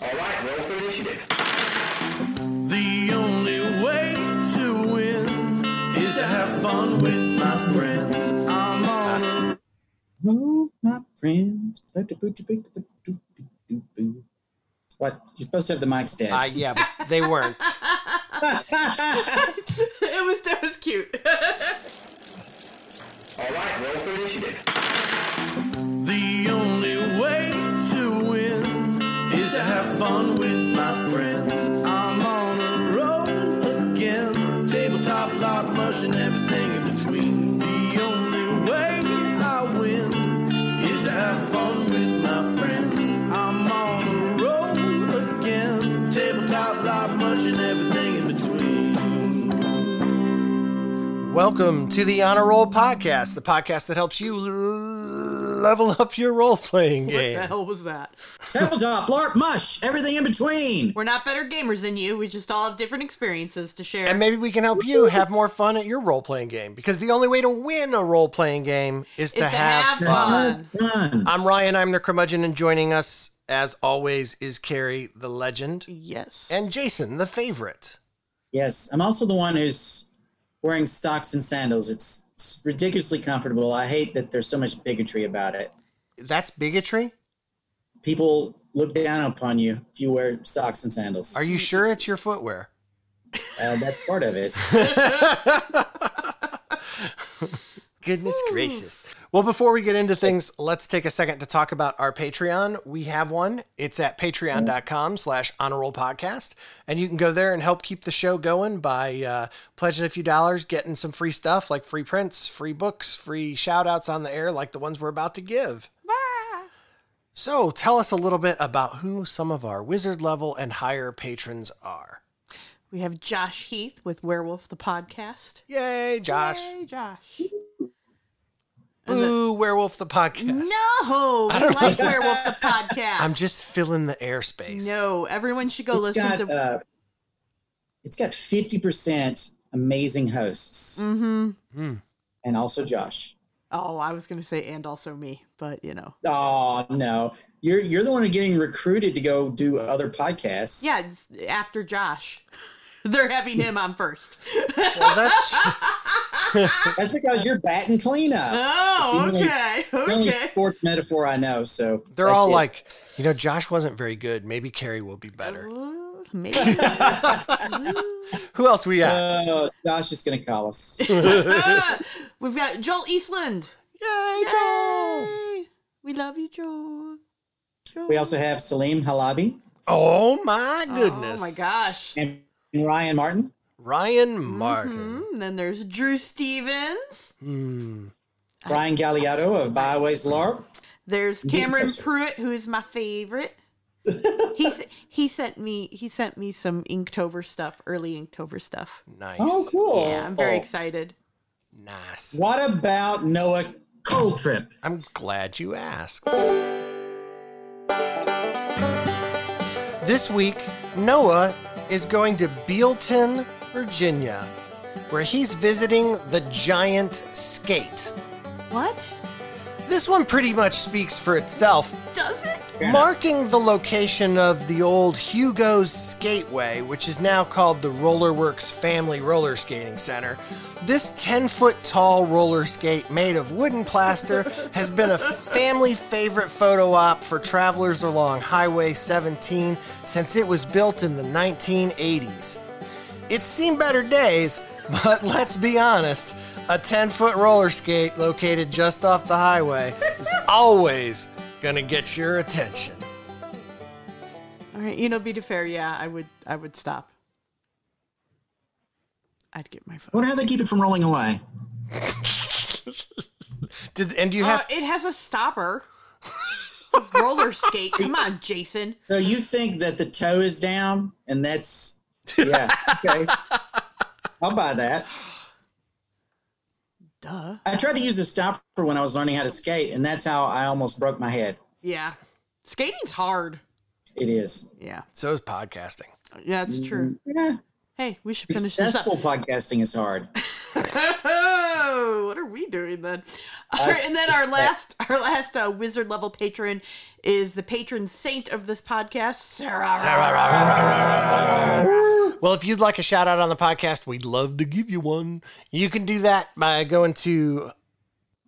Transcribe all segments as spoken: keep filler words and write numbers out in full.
All right, roll for initiative. The only way to win is to have fun with my friends. I'm on. Oh, my friends. What? You're supposed to have the mics dead. Uh, yeah, but they weren't. It was, that was cute. All right, roll for initiative. The only way to win is to have fun with my friends. I'm on a roll again. Tabletop, lot, mush, and everything in between. The only way I win is to have fun with my friends. I'm on a roll again. Tabletop, lot, mush, and everything in between. Welcome to the Honor Roll Podcast, the podcast that helps you level up your role-playing game. What the hell was that? Tabletop, LARP, mush, everything in between. We're not better gamers than you. We just all have different experiences to share. And maybe we can help you have more fun at your role-playing game, because the only way to win a role-playing game is, is to, to have, have fun. fun. I'm Ryan, I'm the curmudgeon, and joining us, as always, is Carrie, the legend. Yes. And Jason, the favorite. Yes, I'm also the one who's wearing socks and sandals. It's It's ridiculously comfortable. I hate that there's so much bigotry about it. That's bigotry? People look down upon you if you wear socks and sandals. Are you sure it's your footwear? Well, that's part of it. Goodness gracious. Well, before we get into things, let's take a second to talk about our Patreon. We have one. It's at patreon.com slash honor roll podcast. And you can go there and help keep the show going by uh, pledging a few dollars, getting some free stuff like free prints, free books, free shout outs on the air like the ones we're about to give. Ah. So tell us a little bit about who some of our wizard level and higher patrons are. We have Josh Heath with Werewolf the Podcast. Yay, Josh. Yay, Josh. Ooh, Werewolf the Podcast. No, I don't like Werewolf the Podcast. I'm just filling the airspace. No, everyone should go it's listen got, to. Uh, it's got fifty percent amazing hosts. Mm-hmm. Mm. And also Josh. Oh, I was going to say and also me, but you know. Oh no, you're you're the one who's getting recruited to go do other podcasts. Yeah, after Josh. They're having him on first. Well, that's that's because you're batting cleanup. Oh, it's okay. Only, okay. Only fourth metaphor I know. So they're all it. like, you know, Josh wasn't very good. Maybe Carrie will be better. Ooh, maybe. Who else we got? Uh, Josh is gonna call us. We've got Joel Eastland. Yay, Yay, Joel! We love you, Joel. Joel. We also have Salim Halabi. Oh my goodness! Oh my gosh! And And Ryan Martin. Ryan Martin. Mm-hmm. Then there's Drew Stevens. Mm. Ryan Galliato of Byways LARP. There's Cameron Pruitt, who is my favorite. He's, he sent me he sent me some Inktober stuff, early Inktober stuff. Nice. Oh, cool. Yeah, I'm very excited. Nice. What about Noah Coltrip? I'm glad you asked. This week, Noah is going to Bealton, Virginia, where he's visiting the Giant Skate. What? This one pretty much speaks for itself. Does it? Yeah. Marking the location of the old Hugo's Skateway, which is now called the Rollerworks Family Roller Skating Center, this ten-foot-tall roller skate made of wooden plaster has been a family favorite photo op for travelers along Highway seventeen since it was built in the nineteen eighties. It's seen better days, but let's be honest, a ten-foot roller skate located just off the highway is always gonna get your attention. All right, you know, be to fair, yeah, I would, I would stop. I'd get my phone. I wonder how they keep it from rolling away. Did and do you have? Uh, it has a stopper. It's a roller skate. Come on, Jason. So you think that the toe is down, and that's yeah, okay. I'll buy that. Duh. I tried to use the stopper when I was learning how to skate, and that's how I almost broke my head. Yeah. Skating's hard. It is. Yeah. So is podcasting. Yeah, that's true. Yeah. Hey, we should finish Successful this up. Successful podcasting is hard. Oh, what are we doing then? Our, and then our last, our last uh, wizard level patron is the patron saint of this podcast, Sarah. Sarah. Well, if you'd like a shout out on the podcast, we'd love to give you one. You can do that by going to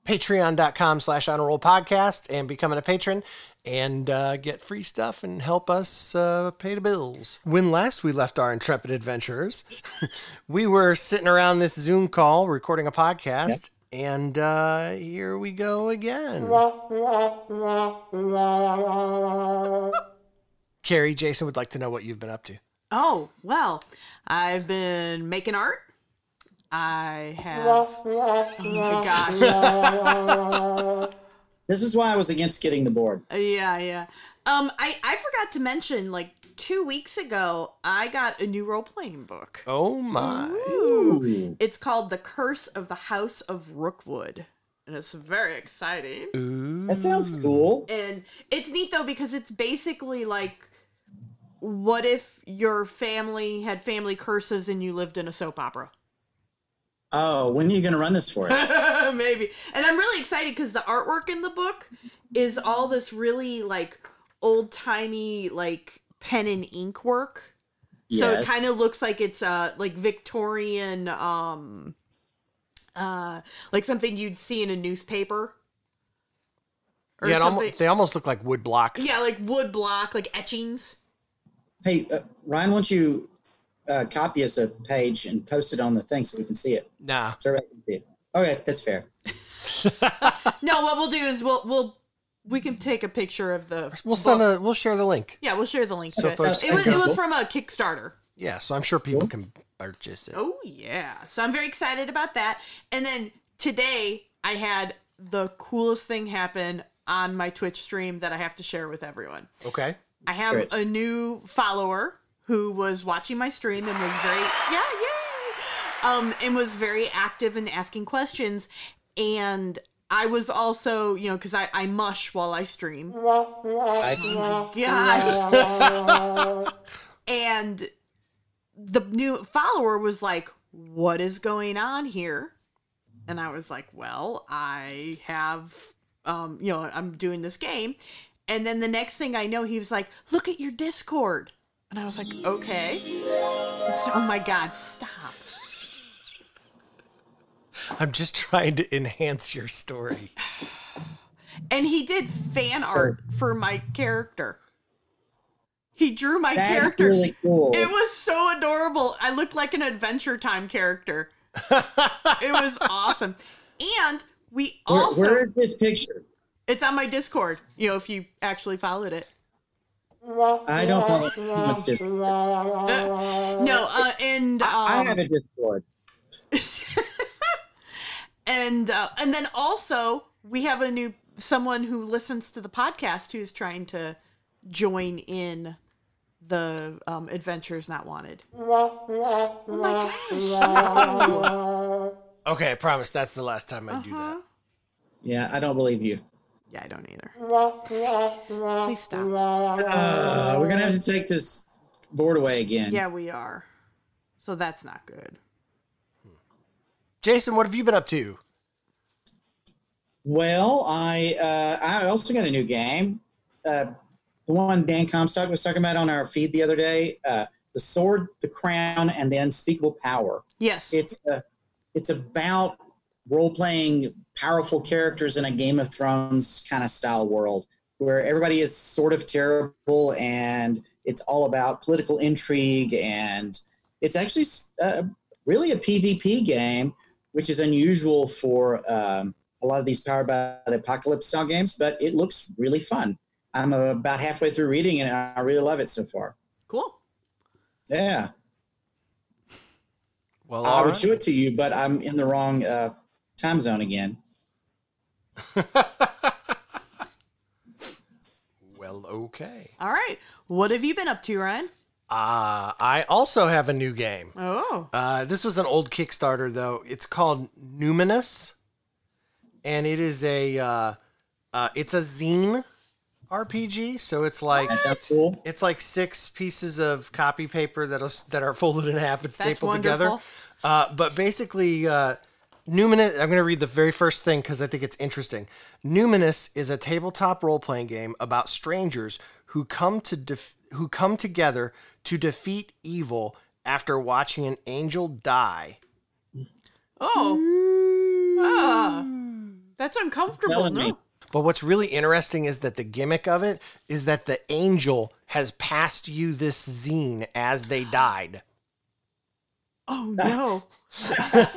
patreon.com slash honorroll podcast and becoming a patron and uh, get free stuff and help us uh, pay the bills. When last we left our intrepid adventurers, we were sitting around this Zoom call recording a podcast, yep. and uh, here we go again. Carrie, Jason would like to know what you've been up to. Oh, well, I've been making art. I have. Oh my gosh. This is why I was against getting the board. Yeah, yeah. Um, I, I forgot to mention, like, two weeks ago, I got a new role-playing book. Oh, my. Ooh. It's called The Curse of the House of Rookwood. And it's very exciting. Ooh. That sounds cool. And it's neat, though, because it's basically, like, what if your family had family curses and you lived in a soap opera? Oh, when are you going to run this for us? Maybe. And I'm really excited because the artwork in the book is all this really, like, old-timey, like, pen and ink work. Yes. So it kind of looks like it's, uh, like, Victorian, um, uh, like something you'd see in a newspaper. Or yeah, almost, they almost look like wood block. Yeah, like wood block, like etchings. Hey, uh, Ryan, won't you... Uh, copy us a page and post it on the thing so we can see it. Nah. So everybody can see it. Okay, that's fair. No, what we'll do is we'll we'll we can take a picture of the. We'll send a. We'll share the link. Yeah, we'll share the link. So to folks, it. It was, it was from a Kickstarter. Yeah, so I'm sure people can purchase it. Oh yeah, so I'm very excited about that. And then today I had the coolest thing happen on my Twitch stream that I have to share with everyone. Okay. I have Great. a new follower who was watching my stream and was very yeah yay um and was very active in asking questions, and I was also, you know, because I, I mush while I stream. Oh my gosh. And the new follower was like, "What is going on here?" And I was like, "Well, I have um you know I'm doing this game," and then the next thing I know, he was like, "Look at your Discord." And I was like, okay. So, oh my God, stop. I'm just trying to enhance your story. And he did fan art for my character. He drew my That's character. Really cool. It was so adorable. I looked like an Adventure Time character. It was awesome. And we also... Where, where is this picture? It's on my Discord, you know, if you actually followed it. I don't follow too much Discord. No, no uh, and um, I have a Discord. and uh, and then also we have a new someone who listens to the podcast who's trying to join in the um, Adventures Not Wanted. Oh my gosh! Okay, I promise that's the last time I uh-huh. do that. Yeah, I don't believe you. Yeah, I don't either. Please stop. Uh, we're going to have to take this board away again. Yeah, we are. So that's not good. Jason, what have you been up to? Well, I uh, I also got a new game. Uh, the one Dan Comstock was talking about on our feed the other day. Uh, the Sword, the Crown, and the Unspeakable Power. Yes. It's uh, it's about... role-playing powerful characters in a Game of Thrones kind of style world where everybody is sort of terrible and it's all about political intrigue, and it's actually uh, really a PvP game, which is unusual for um, a lot of these Powered by the Apocalypse style games, but it looks really fun. I'm about halfway through reading it, and I really love it so far. Cool. Yeah. Well, I would right. show it to you, but I'm in the wrong... Uh, time zone again. Well, okay. All right. What have you been up to, Ryan? Uh, I also have a new game. Oh. Uh, this was an old Kickstarter, though. It's called Numinous, and it is a uh, uh, it's a zine R P G. So it's like that's cool. It's like six pieces of copy paper that that are folded in half and stapled together. Uh, but basically. Uh, Numinous, I'm going to read the very first thing because I think it's interesting. Numinous is a tabletop role-playing game about strangers who come to def- who come together to defeat evil after watching an angel die. Oh. Ah. That's uncomfortable. No. But what's really interesting is that the gimmick of it is that the angel has passed you this zine as they died. Oh, no.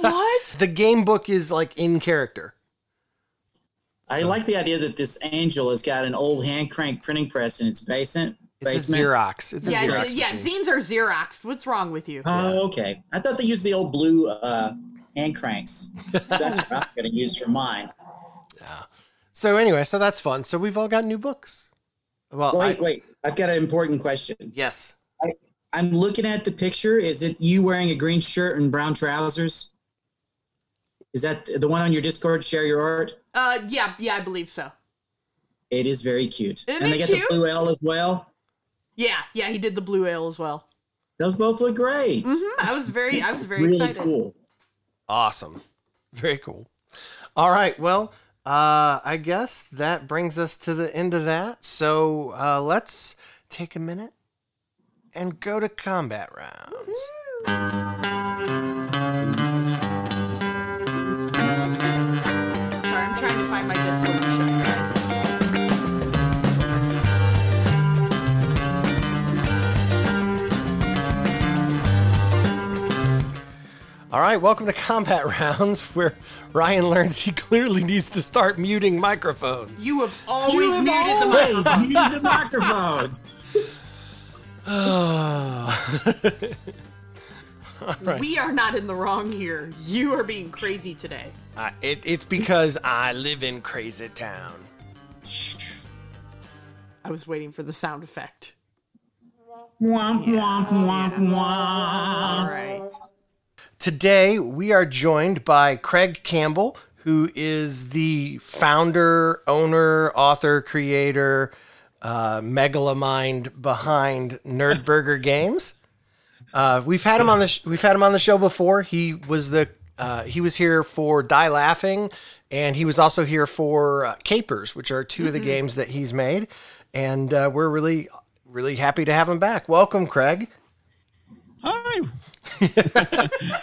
What? The game book is like in character. I so. like the idea that this angel has got an old hand crank printing press in its basement. It's basement. a Xerox. It's yeah, a Xerox. Yeah, machine. Zines are Xeroxed. What's wrong with you? Oh, okay. I thought they used the old blue uh, hand cranks. That's what I'm going to use for mine. Yeah. So anyway, so that's fun. So we've all got new books. Well, wait, I, wait. I've got an important question. Yes. I, I'm looking at the picture. Is it you wearing a green shirt and brown trousers? Is that the one on your Discord, Share Your Art? Uh, yeah, yeah, I believe so. It is very cute. Isn't and they got cute? The blue ale as well. Yeah, yeah, he did the blue ale as well. Those both look great. Mm-hmm. I was very, I was very really excited. Cool. Awesome. Very cool. All right. Well, uh, I guess that brings us to the end of that. So uh, let's take a minute and go to combat rounds. Mm-hmm. Sorry, I'm trying to find my Discord. All right, welcome to Combat Rounds, where Ryan learns he clearly needs to start muting microphones. You have always you have muted always the microphones. Muted the microphones. Oh. All right. We are not in the wrong here. You are being crazy today. Uh, it, it's because I live in Crazy Town. I was waiting for the sound effect. Womp, yeah. womp, womp, womp. All right. Today, we are joined by Craig Campbell, who is the founder, owner, author, creator, uh, megalamind behind Nerdburger Games. Uh, we've had him on the sh- we've had him on the show before. He was the uh, he was here for Die Laughing, and he was also here for uh, Capers, which are two mm-hmm. of the games that he's made. And uh, we're really really happy to have him back. Welcome, Craig. Hi.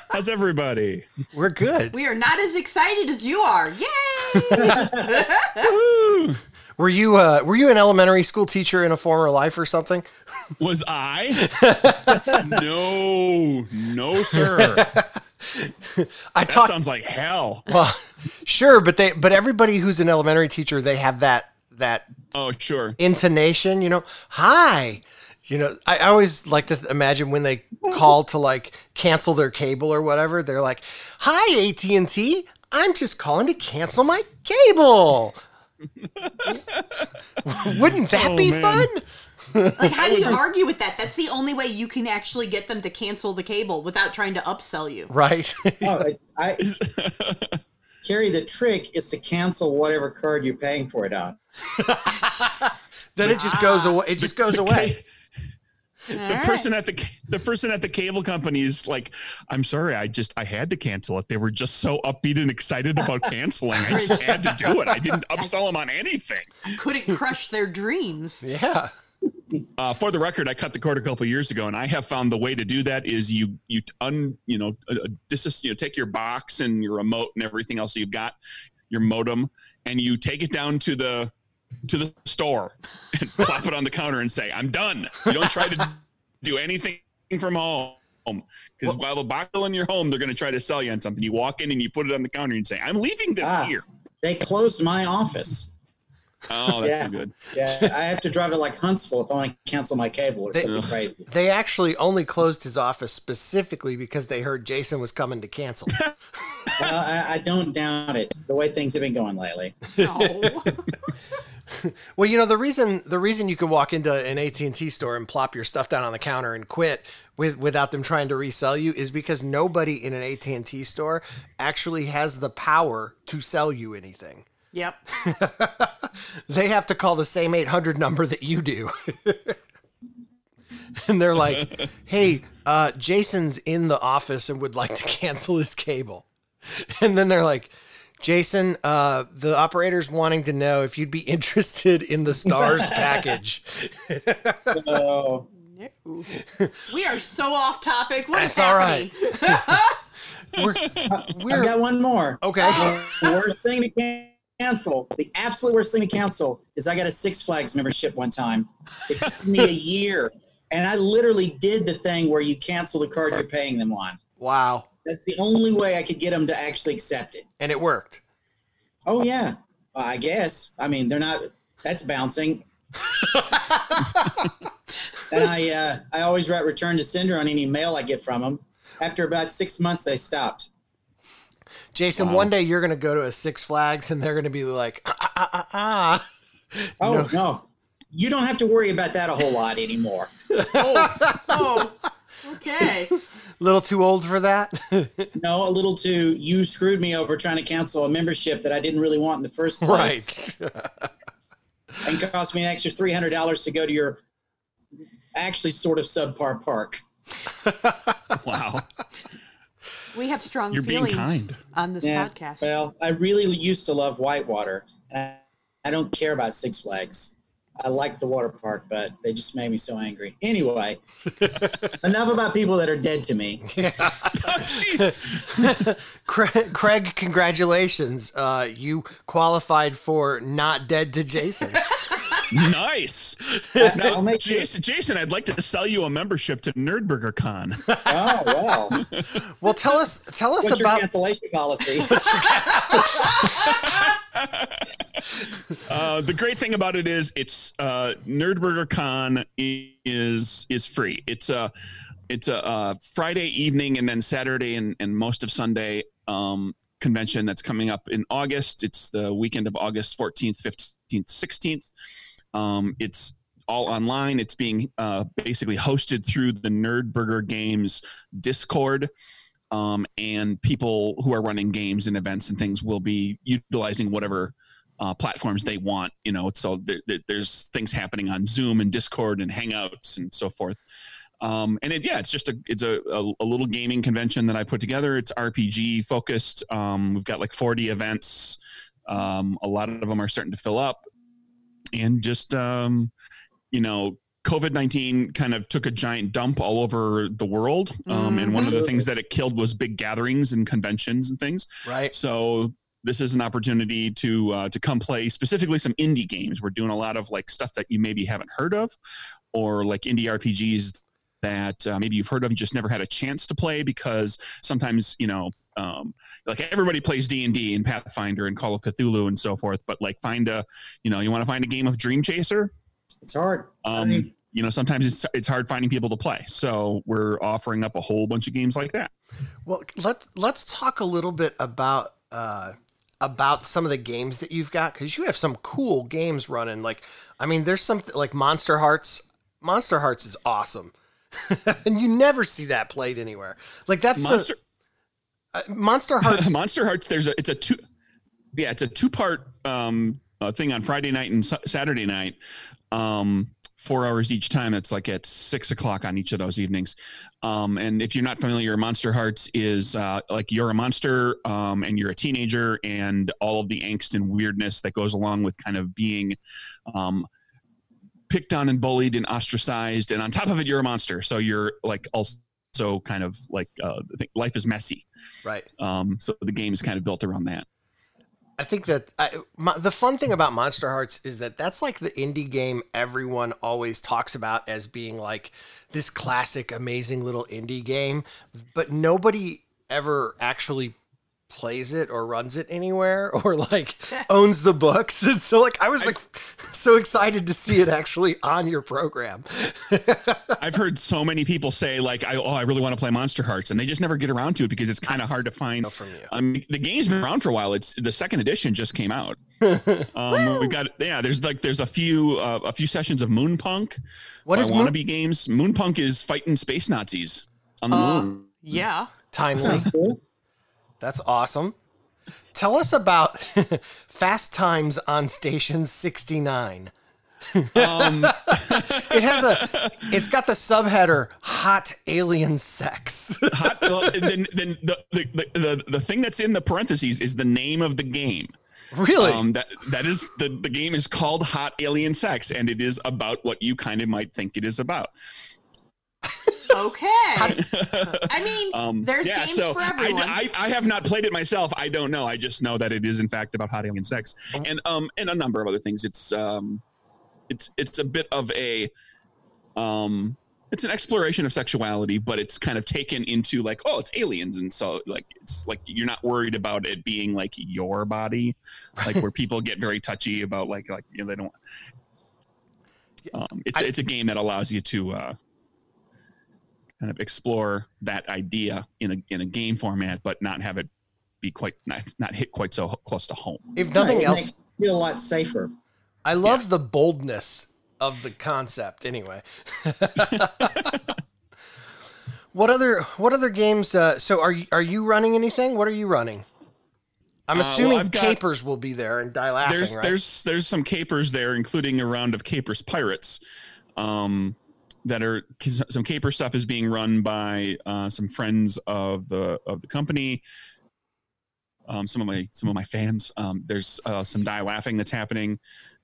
How's everybody? We're good. We are not as excited as you are. Yay! Were you uh, were you an elementary school teacher in a former life or something? Was I? No, no, sir. I that taught, sounds like hell. Well, sure, but they but everybody who's an elementary teacher, they have that that oh sure intonation. You know, hi. You know, I always like to th- imagine when they call to like cancel their cable or whatever, they're like, "Hi, A T and T, I'm just calling to cancel my cable." Wouldn't that oh, be man. fun? Like, how do you argue with that? That's the only way you can actually get them to cancel the cable without trying to upsell you. Right. oh, I, I, Carrie, the trick is to cancel whatever card you're paying for it on. Then it just goes away. It just goes away. The right. person at the the person at the cable company is like, "I'm sorry, I just I had to cancel it. They were just so upbeat and excited about canceling. I just had to do it. I didn't upsell them on anything. I couldn't crush their dreams." Yeah. Uh, for the record, I cut the cord a couple of years ago, and I have found the way to do that is you you un you know uh, dis you know take your box and your remote and everything else you've got, your modem, and you take it down to the. to the store and plop it on the counter and say, "I'm done." You don't try to do anything from home, because well, while the box is in your home, they're going to try to sell you on something. You walk in and you put it on the counter and say, "I'm leaving this ah, here." They closed my office. Oh, that's yeah. so good. Yeah, I have to drive to like Huntsville if I want to cancel my cable or they, something crazy. They actually only closed his office specifically because they heard Jason was coming to cancel. Well, I, I don't doubt it. The way things have been going lately. Oh. Well, you know, the reason the reason you can walk into an A T and T store and plop your stuff down on the counter and quit with without them trying to resell you is because nobody in an A T and T store actually has the power to sell you anything. Yep. They have to call the same eight hundred number that you do. And they're like, "Hey, uh, Jason's in the office and would like to cancel his cable." And then they're like, Jason, uh, the operator's wanting to know if you'd be interested in the stars package. No. We are so off topic. What That's is happening? All right. we're, we're... I got one more. Okay. The worst thing to cancel, the absolute worst thing to cancel is I got a Six Flags membership one time. It took me a year. And I literally did the thing where you cancel the card you're paying them on. Wow. That's the only way I could get them to actually accept it. And it worked. Oh, yeah. Well, I guess. I mean, they're not... That's bouncing. And I uh, I always write return to sender on any mail I get from them. After about six months, they stopped. Jason, wow. One day you're going to go to a Six Flags, and they're going to be like, ah, ah, ah, ah. Oh, no. no. You don't have to worry about that a whole lot anymore. oh, oh, okay. Little too old for that? No, a little too, you screwed me over trying to cancel a membership that I didn't really want in the first place. Right. And cost me an extra three hundred dollars to go to your actually sort of subpar park. Wow. We have strong You're feelings being kind. on this yeah, podcast. Well, I really used to love Whitewater. And I don't care about Six Flags. I like the water park, but they just made me so angry. Anyway, enough about people that are dead to me. Yeah. Oh, Craig, Craig, congratulations. Uh, you qualified for not dead to Jason. Nice. I, now, I'll make Jason, Jason, I'd like to sell you a membership to NerdburgerCon. Oh, wow. Well, tell us tell us What's about your cancellation policy. uh, the great thing about it is it's uh, NerdburgerCon is is free. It's a it's a, a Friday evening and then Saturday and, and most of Sunday um, convention that's coming up in August. It's the weekend of August fourteenth, fifteenth, sixteenth. Um, it's all online. It's being uh, basically hosted through the Nerdburger Games Discord, um, and people who are running games and events and things will be utilizing whatever uh, platforms they want. You know, so there, there, there's things happening on Zoom and Discord and Hangouts and so forth. Um, and it, yeah, it's just a it's a, a, a little gaming convention that I put together. It's R P G focused. Um, we've got like forty events. Um, a lot of them are starting to fill up. And just, um, you know, covid nineteen kind of took a giant dump all over the world. Um, mm, and one absolutely. of the things that it killed was big gatherings and conventions and things. Right. So this is an opportunity to uh, to come play specifically some indie games. We're doing a lot of like stuff that you maybe haven't heard of, or like indie R P Gs that uh, maybe you've heard of and just never had a chance to play, because sometimes, you know, um, like everybody plays D and D and Pathfinder and Call of Cthulhu and so forth, but like find a, you know, you want to find a game of Dream Chaser. It's hard. Um, I mean, you know, sometimes it's it's hard finding people to play. So we're offering up a whole bunch of games like that. Well, let's, let's talk a little bit about, uh, about some of the games that you've got. Cause you have some cool games running. Like, I mean, there's something like Monster Hearts. Monster Hearts is awesome. And you never see that played anywhere. Like that's Monster, the uh, Monster Hearts. Monster Hearts. There's a. It's a two. Yeah, it's a two-part um, uh, thing on Friday night and su- Saturday night. Um, four hours each time. It's like at six o'clock on each of those evenings. Um, and if you're not familiar, Monster Hearts is uh, like you're a monster um, and you're a teenager, and all of the angst and weirdness that goes along with kind of being. Um, picked on and bullied and ostracized, and on top of it, you're a monster. So you're like also kind of like uh, I think life is messy, right? Um, so the game is kind of built around that. I think that I, my, the fun thing about Monster Hearts is that that's like the indie game everyone always talks about as being like this classic, amazing little indie game, but nobody ever actually plays it or runs it anywhere or like owns the books. And so like, I was like I've, so excited to see it actually on your program. I've heard so many people say like, I, oh, I really want to play Monster Hearts, and they just never get around to it because it's kind of hard to find. From you. Um, the game's been around for a while. It's the second edition just came out. Um, we got, yeah, there's like, there's a few, uh, a few sessions of Moonpunk. What is Moon- wannabe games? Moonpunk is fighting space Nazis on the uh, moon. Yeah. Timely. That's awesome. Tell us about Fast Times on Station sixty-nine. Um, it has a, it's got the subheader "Hot Alien Sex." Hot, well, then, then the, the the the thing that's in the parentheses is the name of the game. Really? Um, that that is the the game is called Hot Alien Sex, and it is about what you kind of might think it is about. Okay. I mean, um, there's yeah, games so for everyone. I, I, I have not played it myself. I don't know. I just know that it is in fact about hot alien sex, oh. and um and a number of other things. It's um, it's it's a bit of a um, it's an exploration of sexuality, but it's kind of taken into like, oh, it's aliens, and so like it's like you're not worried about it being like your body, like where people get very touchy about like like you know they don't. Um, it's I, it's a game that allows you to. Uh, kind of explore that idea in a in a game format, but not have it be quite not, not hit quite so close to home. If nothing right, else, I feel a lot safer. I love yeah. the boldness of the concept. Anyway, what other what other games? Uh, so are you, are you running anything? What are you running? I'm assuming uh, well, Capers got, will be there and Die Laughing. There's right? there's there's some Capers there, including a round of Capers Pirates. Um, that are some Caper stuff is being run by uh, some friends of the of the company. Um, some of my some of my fans. Um, there's uh, some Die Laughing that's happening.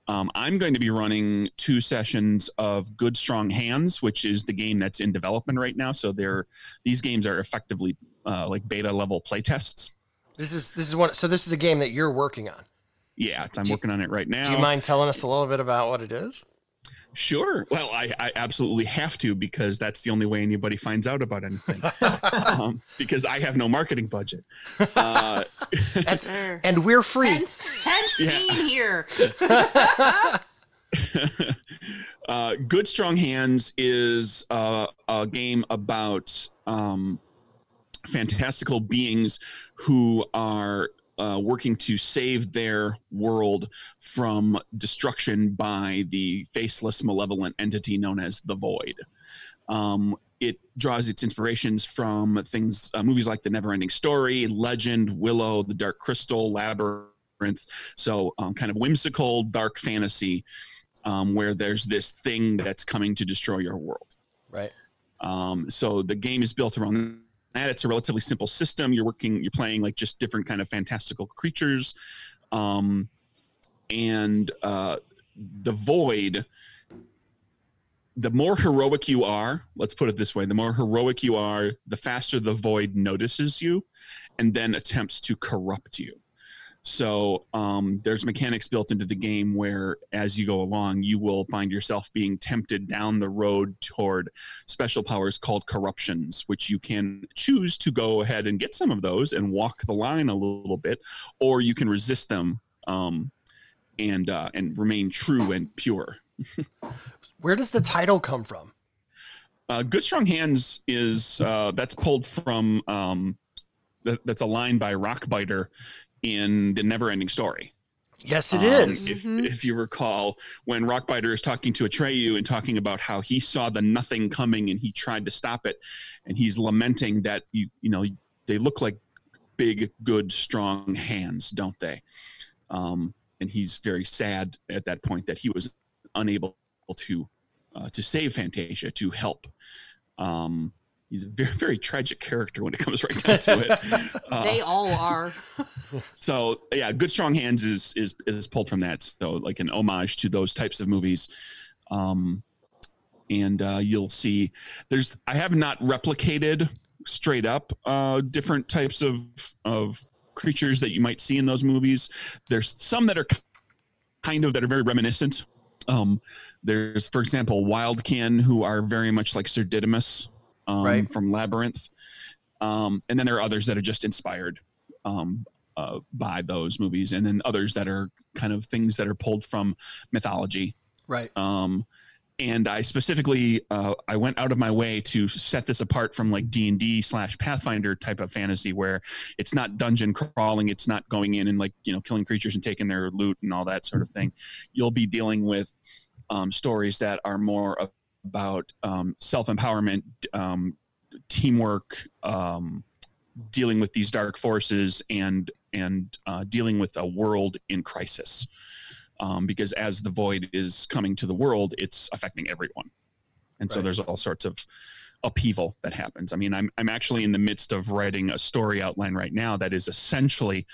Um, I'm going to be running two sessions of Good Strong Hands, which is the game that's in development right now. So they're these games are effectively uh, like beta level play tests. This is this is one. So this is a game that you're working on. Yeah, I'm do, working on it right now. Do you mind telling us a little bit about what it is? Sure. Well, I, I absolutely have to, because that's the only way anybody finds out about anything, um, because I have no marketing budget. Uh, that's, and we're free. Hence, hence yeah. being here. uh, Good Strong Hands is uh, a game about um, fantastical beings who are Uh, working to save their world from destruction by the faceless, malevolent entity known as the Void. Um, it draws its inspirations from things, uh, movies like The Neverending Story, Legend, Willow, The Dark Crystal, Labyrinth. So um, kind of whimsical, dark fantasy um, where there's this thing that's coming to destroy your world. Right. Um, so the game is built around that. It's a relatively simple system. You're working, you're playing like just different kind of fantastical creatures. Um, and uh, the Void, the more heroic you are, let's put it this way, the more heroic you are, the faster the Void notices you and then attempts to corrupt you. So um, there's mechanics built into the game where as you go along, you will find yourself being tempted down the road toward special powers called corruptions, which you can choose to go ahead and get some of those and walk the line a little bit, or you can resist them um, and uh, and remain true and pure. Where does the title come from? Uh, Good Strong Hands is, uh, that's pulled from, um, th- that's a line by Rockbiter in The Neverending Story. Yes, it um, is. If, mm-hmm. if you recall, when Rockbiter is talking to Atreyu and talking about how he saw the nothing coming and he tried to stop it, and he's lamenting that, you you know, they look like big, good, strong hands, don't they? Um, and he's very sad at that point that he was unable to uh, to save Fantasia, to help. Um, he's a very, very tragic character when it comes right down to it. Uh, they all are. So yeah, Good Strong Hands is, is, is pulled from that. So like an homage to those types of movies. Um, and uh, you'll see there's, I have not replicated straight up uh, different types of, of creatures that you might see in those movies. There's some that are kind of, that are very reminiscent. Um, there's, for example, Wildkin, who are very much like Sir Didymus. Um, right. From Labyrinth. Um, and then there are others that are just inspired um, uh, by those movies. And then others that are kind of things that are pulled from mythology. Right. Um, and I specifically, uh, I went out of my way to set this apart from like D and D slash Pathfinder type of fantasy where it's not dungeon crawling. It's not going in and like, you know, killing creatures and taking their loot and all that sort of thing. You'll be dealing with um, stories that are more of about um, self-empowerment, um, teamwork, um, dealing with these dark forces, and and uh, dealing with a world in crisis. um, because as the void is coming to the world, it's affecting everyone. And right. so there's all sorts of upheaval that happens. I mean, I'm I'm actually in the midst of writing a story outline right now that is essentially,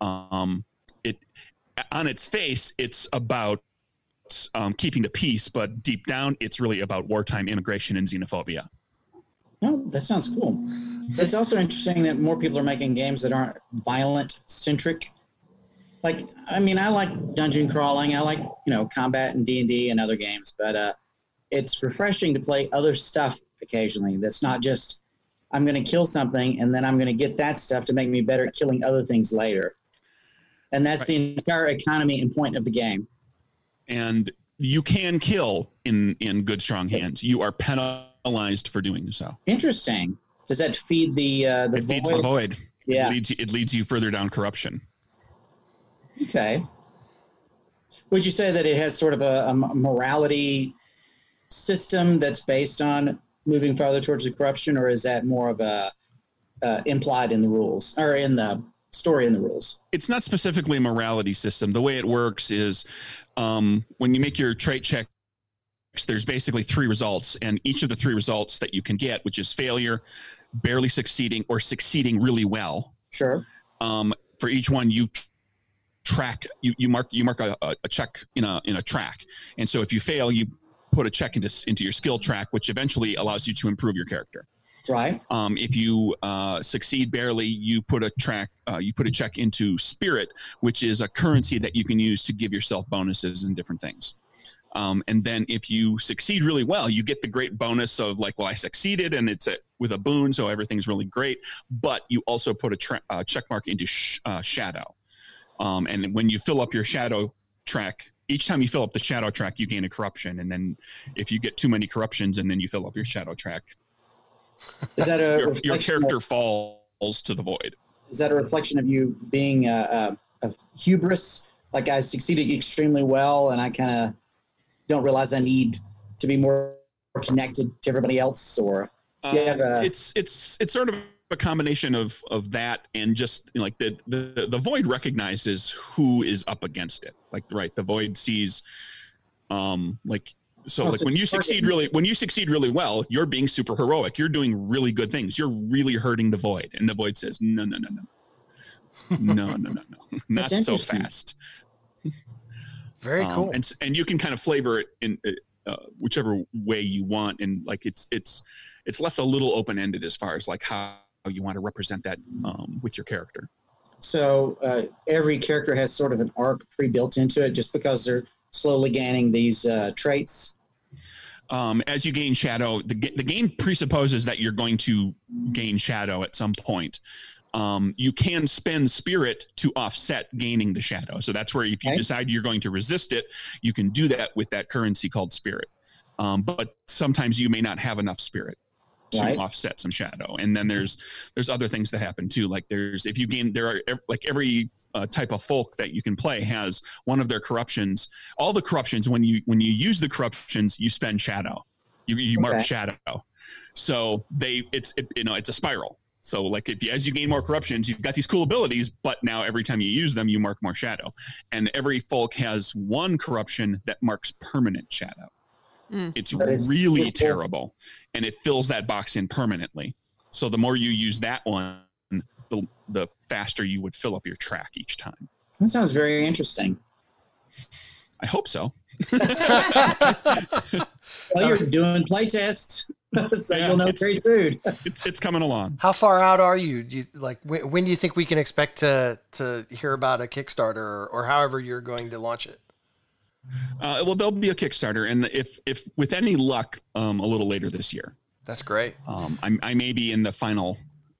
um, it on its face, it's about um, keeping the peace, but deep down, it's really about wartime immigration and xenophobia. No, that sounds cool. It's also interesting that more people are making games that aren't violent-centric. Like, I mean, I like dungeon crawling. I like, you know, combat and D and D and other games, but uh, it's refreshing to play other stuff occasionally that's not just, I'm going to kill something, and then I'm going to get that stuff to make me better at killing other things later. And that's right. the entire economy and point of the game. And you can kill in, in Good Strong Hands. You are penalized for doing so. Interesting. Does that feed the uh, the it void? Feeds the void. Yeah. It leads, it leads you further down corruption. Okay. Would you say that it has sort of a, a morality system that's based on moving farther towards the corruption, or is that more of a uh, implied in the rules or in the story in the rules? It's not specifically a morality system. The way it works is um, when you make your trait check, there's basically three results, and each of the three results that you can get, which is failure, barely succeeding, or succeeding really well. Sure. Um, for each one, you track, you, you mark, you mark a, a check in a, in a track. And so if you fail, you put a check into, into your skill track, which eventually allows you to improve your character. Right. Um, if you uh, succeed barely, you put a track, uh, you put a check into spirit, which is a currency that you can use to give yourself bonuses and different things. Um, and then if you succeed really well, you get the great bonus of like, well, I succeeded and it's a, with a boon. So everything's really great. But you also put a tra- uh, check mark into sh- uh, shadow. Um, and when you fill up your shadow track, each time you fill up the shadow track, you gain a corruption. And then if you get too many corruptions and then you fill up your shadow track, is that a your, your character of, falls to the void. Is that a reflection of you being a, a, a hubris? Like I succeeded extremely well and I kind of don't realize I need to be more connected to everybody else, or do you have a... uh, it's it's it's sort of a combination of of that and just, you know, like the, the the void recognizes who is up against it. Like right, the void sees um like so oh, like when you hurting. succeed really when you succeed really well, you're being super heroic. You're doing really good things. You're really hurting the void, and the void says no no no no no no no no not so fast. Very cool. Um, and and you can kind of flavor it in uh, whichever way you want, and like it's it's it's left a little open ended as far as like how you want to represent that um, with your character. So uh, every character has sort of an arc pre built into it, just because they're slowly gaining these uh, traits. Um, as you gain shadow, the the game presupposes that you're going to gain shadow at some point. Um, you can spend spirit to offset gaining the shadow. So that's where if you okay. decide you're going to resist it, you can do that with that currency called spirit. Um, but sometimes you may not have enough spirit to right. offset some shadow. And then there's there's other things that happen too. Like there's if you gain there are like every uh, type of folk that you can play has one of their corruptions. All the corruptions when you when you use the corruptions, you spend shadow. You you mark okay. shadow. So they it's it, you know it's a spiral. So like if you, as you gain more corruptions, you've got these cool abilities, but now every time you use them, you mark more shadow. And every folk has one corruption that marks permanent shadow. Mm. It's, it's really it's terrible, and it fills that box in permanently. So the more you use that one, the the faster you would fill up your track each time. That sounds very interesting. I hope so. Well, you're doing play tests, so yeah, you'll know very soon. It's it's coming along. How far out are you? Do you like when, when do you think we can expect to to hear about a Kickstarter or, or however you're going to launch it? Uh, well, there'll be a Kickstarter, and if if with any luck, um, a little later this year. That's great. Um, I'm I may be in the final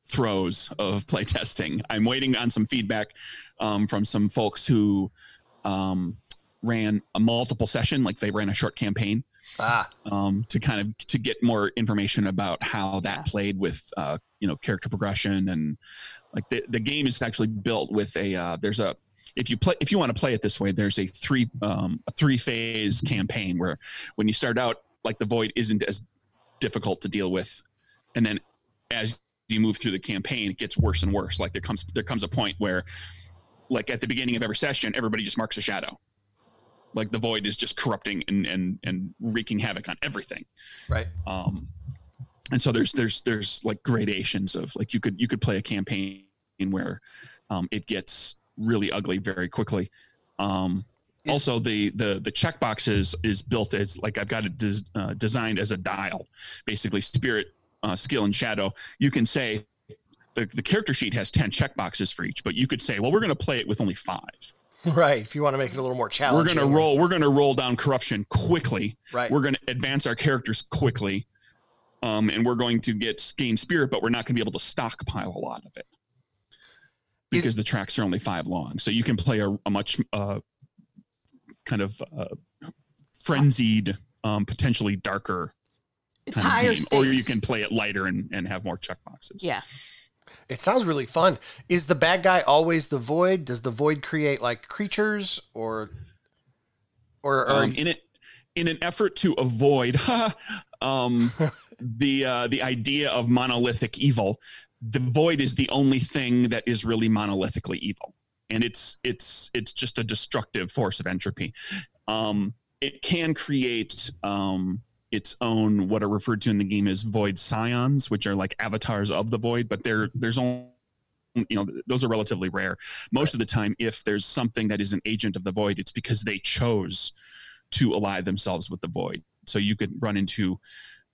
throes of play testing. I'm waiting on some feedback um, from some folks who. Um, ran a multiple session, like they ran a short campaign ah. um, to kind of, to get more information about how that yeah. played with, uh, you know, character progression. And like the, the game is actually built with a, uh, there's a, if you play, if you want to play it this way, there's a three, um, a three phase campaign where when you start out, like the void isn't as difficult to deal with. And then as you move through the campaign, it gets worse and worse. Like there comes, there comes a point where like at the beginning of every session, everybody just marks a shadow. like the void is just corrupting and and and wreaking havoc on everything, right? Um, and so there's there's there's like gradations of like you could you could play a campaign where um, it gets really ugly very quickly. Um, is, also, the the the checkbox is, is built as like I've got it des, uh, designed as a dial, basically spirit, uh, skill, and shadow. You can say the the character sheet has ten checkboxes for each, but you could say, well, we're going to play it with only five. Right. If you want to make it a little more challenging, we're going to roll. We're going to roll down corruption quickly. Right. We're going to advance our characters quickly, um, and we're going to get gain spirit, but we're not going to be able to stockpile a lot of it because Is, the tracks are only five long. So you can play a, a much uh, kind of uh, frenzied, um, potentially darker kind of higher game, or you can play it lighter and, and have more checkboxes. Yeah. It sounds really fun. Is the bad guy always the void? Does the void create like creatures or, or, or... Um, in it, in an effort to avoid um, the uh, the idea of monolithic evil, the void is the only thing that is really monolithically evil, and it's it's it's just a destructive force of entropy. Um, it can create. Um, its own, what are referred to in the game as void scions, which are like avatars of the void, but they're, there's only, you know, those are relatively rare. Most of the time, if there's something that is an agent of the void, it's because they chose to ally themselves with the void. So you could run into,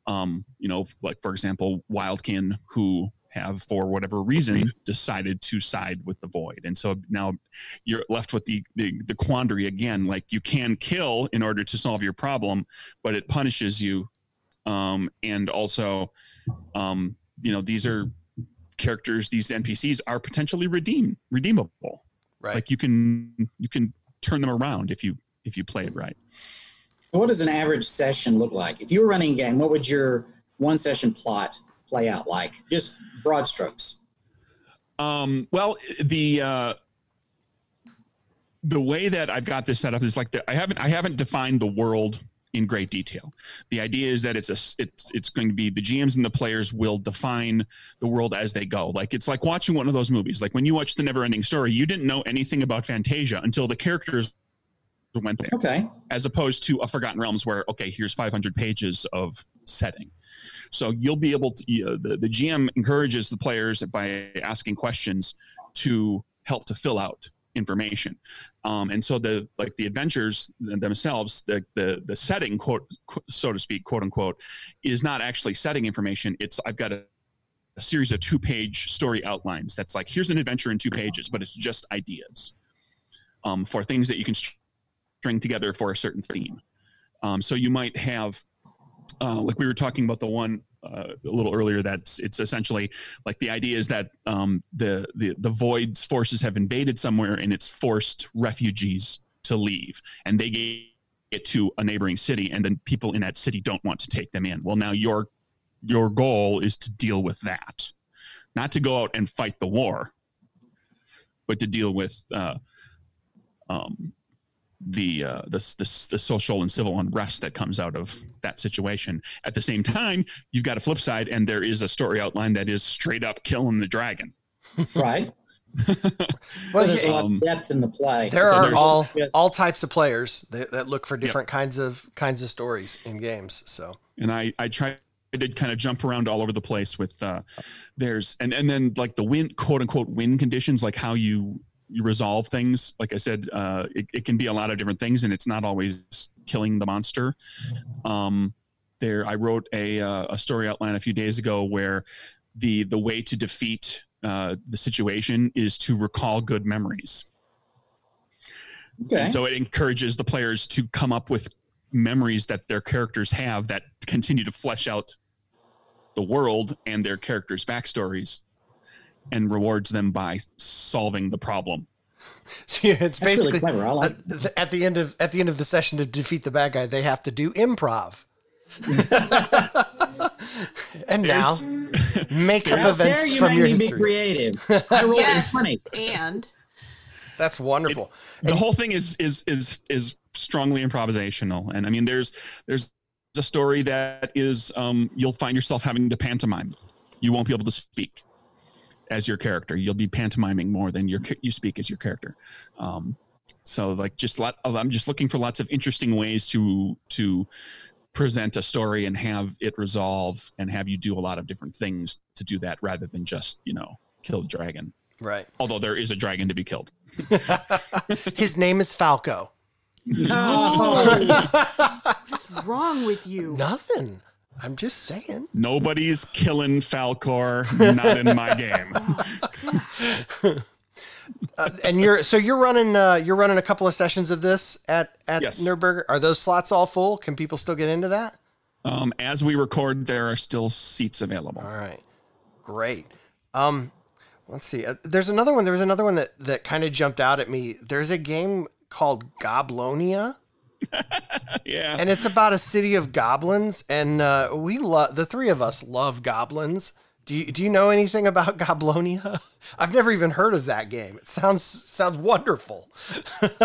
um, you know, like for example, Wildkin, who have for whatever reason decided to side with the void. And so now you're left with the, the the quandary again, like you can kill in order to solve your problem, but it punishes you. Um, and also, um, you know, these are characters, these N P Cs are potentially redeem, redeemable. Right. Like you can you can turn them around if you if you play it right. What does an average session look like? If you were running a game, what would your one session plot play out like? Just broad strokes. Um, well, the uh, the way that I've got this set up is like the, I haven't I haven't defined the world in great detail. The idea is that it's a it's it's going to be the G Ms and the players will define the world as they go. Like it's like watching one of those movies. Like when you watch The Neverending Story, you didn't know anything about Fantasia until the characters went there. Okay. As opposed to a Forgotten Realms, where okay, here's five hundred pages of setting. So you'll be able to, you know, the, the G M encourages the players by asking questions to help to fill out information. Um, and so the, like the adventures themselves, the, the, the setting, quote, so to speak, quote unquote, is not actually setting information. It's, I've got a, a series of two page story outlines. That's like, here's an adventure in two pages, but it's just ideas um, for things that you can string together for a certain theme. Um, so you might have, Uh, like we were talking about the one uh, a little earlier, that's it's essentially like the idea is that um, the, the the void's forces have invaded somewhere and it's forced refugees to leave, and they get to a neighboring city, and then people in that city don't want to take them in. Well, now your your goal is to deal with that, not to go out and fight the war, but to deal with uh, um. the uh the, the the social and civil unrest that comes out of that situation. At the same time, you've got a flip side, and there is a story outline that is straight up killing the dragon. Right. Well, there's a lot of depth in the play. There so are all yes. all types of players that, that look for different yep. kinds of kinds of stories in games. So and I I try I did kind of jump around all over the place with uh there's and and then like the win quote unquote win conditions, like how you you resolve things. Like I said, uh, it, it can be a lot of different things, and it's not always killing the monster. Um, there, I wrote a, uh, a story outline a few days ago where the, the way to defeat uh, the situation is to recall good memories. Okay. And so it encourages the players to come up with memories that their characters have that continue to flesh out the world and their characters' backstories, and rewards them by solving the problem. So yeah, it's That's basically really clever. Like at, the, at the end of at the end of the session, to defeat the bad guy, they have to do improv. And now There's, make up events you from your history. Be creative. I rolled yes, funny. And that's wonderful. It, the and, whole thing is is is is strongly improvisational, and I mean, there's there's a story that is um, you'll find yourself having to pantomime. You won't be able to speak as your character. You'll be pantomiming more than your you speak as your character. Um, So like just lot of, I'm just looking for lots of interesting ways to to present a story and have it resolve and have you do a lot of different things to do that rather than just, you know, kill a dragon. Right. Although there is a dragon to be killed. His name is Falco. No. What's wrong with you? Nothing. I'm just saying. Nobody's killing Falkor. Not in my game. Oh, uh, and you're so you're running uh, you're running a couple of sessions of this at at yes. Nerdburger. Are those slots all full? Can people still get into that? Um, as we record, there are still seats available. All right, great. Um, let's see. Uh, there's another one. There was another one that that kind of jumped out at me. There's a game called Goblonia. Yeah, and it's about a city of goblins, and uh, we love the three of us love goblins. Do you do you know anything about Goblonia? I've never even heard of that game. It sounds sounds wonderful.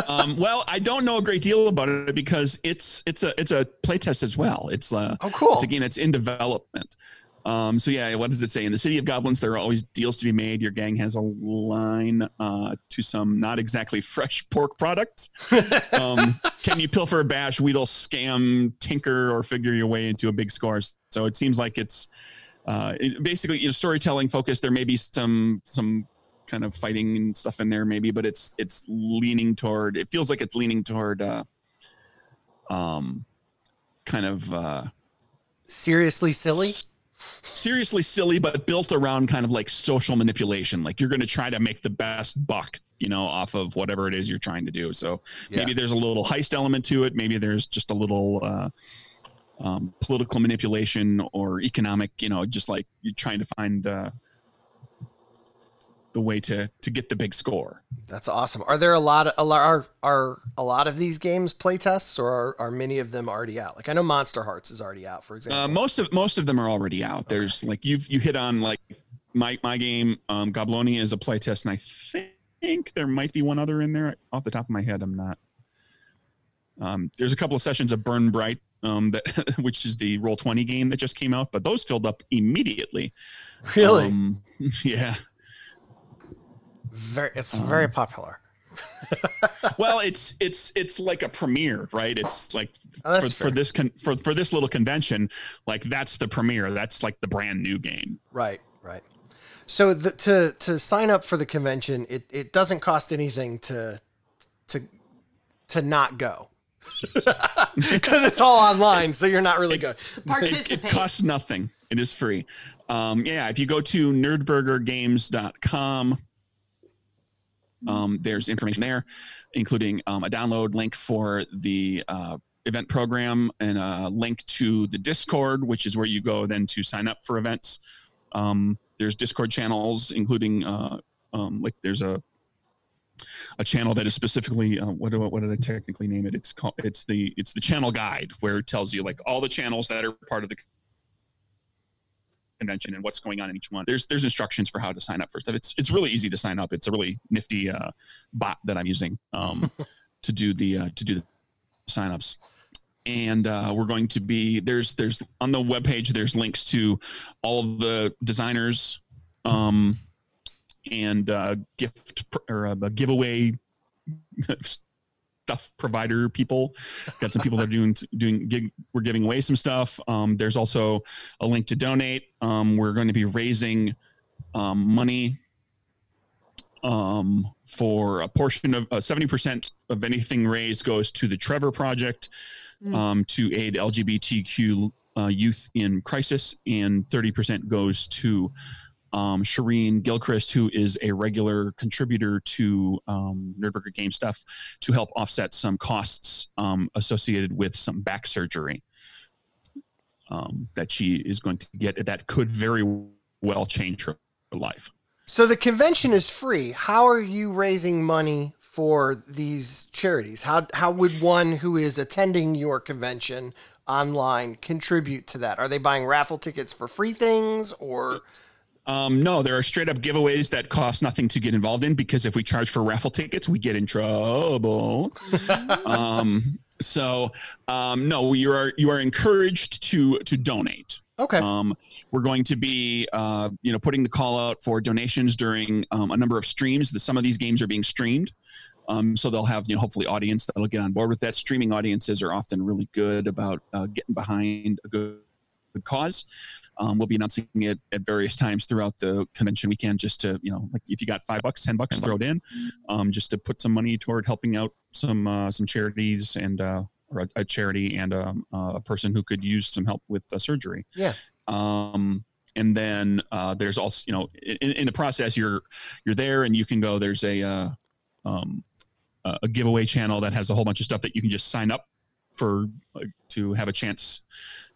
um, well, I don't know a great deal about it because it's it's a it's a playtest as well. It's uh, oh cool. It's a game that's in development. Um, so yeah, what does it say? In the city of goblins, there are always deals to be made. Your gang has a line uh, to some not exactly fresh pork products. Um, can you pilfer, bash, wheedle, scam, tinker, or figure your way into a big score? So it seems like it's uh, it basically, you know, storytelling focused. There may be some some kind of fighting and stuff in there, maybe, but it's it's leaning toward. It feels like it's leaning toward uh, um, kind of uh, seriously silly. Seriously silly, but built around kind of like social manipulation. Like you're going to try to make the best buck, you know, off of whatever it is you're trying to do. So yeah. Maybe there's a little heist element to it. Maybe there's just a little uh, um, political manipulation or economic, you know, just like you're trying to find uh, the way to to get the big score. That's awesome. Are there a lot of a lot, are are a lot of these games play tests, or are, are many of them already out? Like I know Monster Hearts is already out, for example. Uh, most of most of them are already out. Okay. There's like you've you hit on like my my game um, Goblonia is a play test, and I think there might be one other in there off the top of my head. I'm not. Um, there's a couple of sessions of Burn Bright, um, that which is the Roll twenty game that just came out, but those filled up immediately. Really? Um, yeah. Very, it's very um, popular. Well, it's it's it's like a premiere, right? It's like oh, for, for this con, for for this little convention, like that's the premiere. That's like the brand new game. Right, right. So the, to to sign up for the convention, it, it doesn't cost anything to to to not go because it's all online. So you're not really it, going to participate. It, it costs nothing. It is free. Um, yeah, if you go to nerdburger games dot com. Um, there's information there, including um, a download link for the uh, event program and a link to the Discord, which is where you go then to sign up for events. Um, there's Discord channels, including uh, um, like there's a a channel that is specifically uh, what, what what did I technically name it? It's called it's the it's the channel guide, where it tells you like all the channels that are part of the convention and what's going on in each one. There's there's instructions for how to sign up for stuff. It's it's really easy to sign up. It's a really nifty uh, bot that I'm using um, to do the uh, to do the signups. And uh, we're going to be there's there's on the webpage there's links to all of the designers um, and uh, gift pr- or uh, giveaway stuff provider people. Got some people that are doing doing gig, we're giving away some stuff. Um there's also a link to donate. Um we're going to be raising um money um for a portion of uh, seventy percent of anything raised goes to the Trevor Project mm. um to aid L G B T Q uh, youth in crisis, and thirty percent goes to Um, Shireen Gilchrist, who is a regular contributor to um, Nerdburger Game stuff, to help offset some costs um, associated with some back surgery um, that she is going to get. That could very well change her life. So the convention is free. How are you raising money for these charities? How how would one who is attending your convention online contribute to that? Are they buying raffle tickets for free things, or... Um, no, there are straight up giveaways that cost nothing to get involved in, because if we charge for raffle tickets, we get in trouble. um, so, um, no, you are, you are encouraged to, to donate. Okay. Um, we're going to be, uh, you know, putting the call out for donations during um, a number of streams. The, some of these games are being streamed. Um, so they'll have, you know, hopefully audience that'll get on board with that. Streaming audiences are often really good about uh, getting behind a good, good cause. Um, we'll be announcing it at various times throughout the convention weekend, just to, you know, like if you got five bucks, ten bucks, throw it in, um, just to put some money toward helping out some uh, some charities and uh, or a, a charity and um, uh, a person who could use some help with uh, surgery. Yeah. Um, and then uh, there's also, you know, in, in the process, you're you're there and you can go. There's a uh, um, a giveaway channel that has a whole bunch of stuff that you can just sign up for uh, to have a chance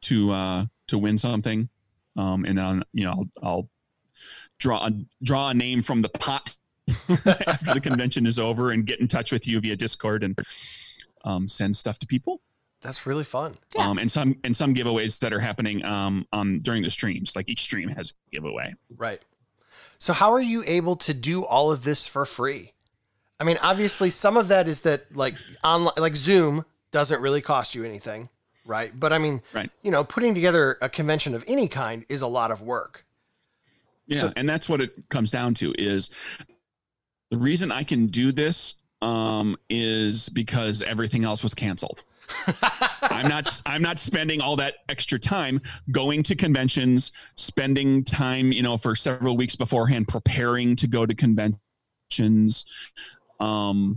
to uh, to win something. Um, and then, you know, I'll, I'll draw a, draw a name from the pot after the convention is over and get in touch with you via Discord and um, send stuff to people. That's really fun. Yeah. Um, and some and some giveaways that are happening um, um, during the streams. Like each stream has a giveaway. Right. So how are you able to do all of this for free? I mean, obviously, some of that is that like online, like Zoom doesn't really cost you anything. Right. But I mean, right. you know, putting together a convention of any kind is a lot of work. Yeah. So- and that's what it comes down to is the reason I can do this um, is because everything else was canceled. I'm not, I'm not spending all that extra time going to conventions, spending time, you know, for several weeks beforehand, preparing to go to conventions. Um,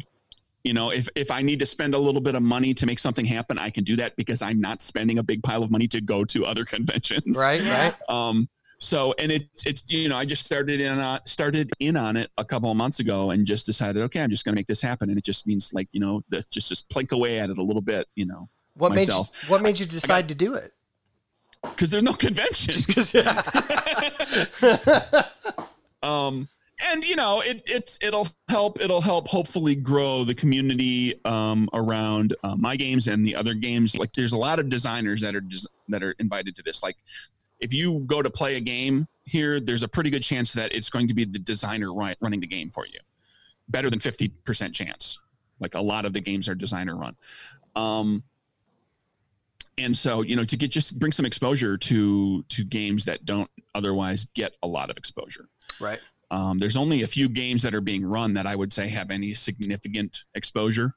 You know, if, if I need to spend a little bit of money to make something happen, I can do that because I'm not spending a big pile of money to go to other conventions. Right, right. Um, so, and it's, it's you know, I just started in, on, started in on it a couple of months ago and just decided, okay, I'm just going to make this happen. And it just means like, you know, the, just, just plink away at it a little bit, you know, what myself. Made you, what made you decide I, I got, to do it? Because there's no conventions. Just yeah. um. And, you know, it, it's, it'll help, it'll help hopefully grow the community um, around uh, my games and the other games. Like there's a lot of designers that are, des- that are invited to this. Like if you go to play a game here, there's a pretty good chance that it's going to be the designer ri- running the game for you. Better than fifty percent chance. Like a lot of the games are designer run. Um, and so, you know, to get, just bring some exposure to, to games that don't otherwise get a lot of exposure. Right. Um, there's only a few games that are being run that I would say have any significant exposure.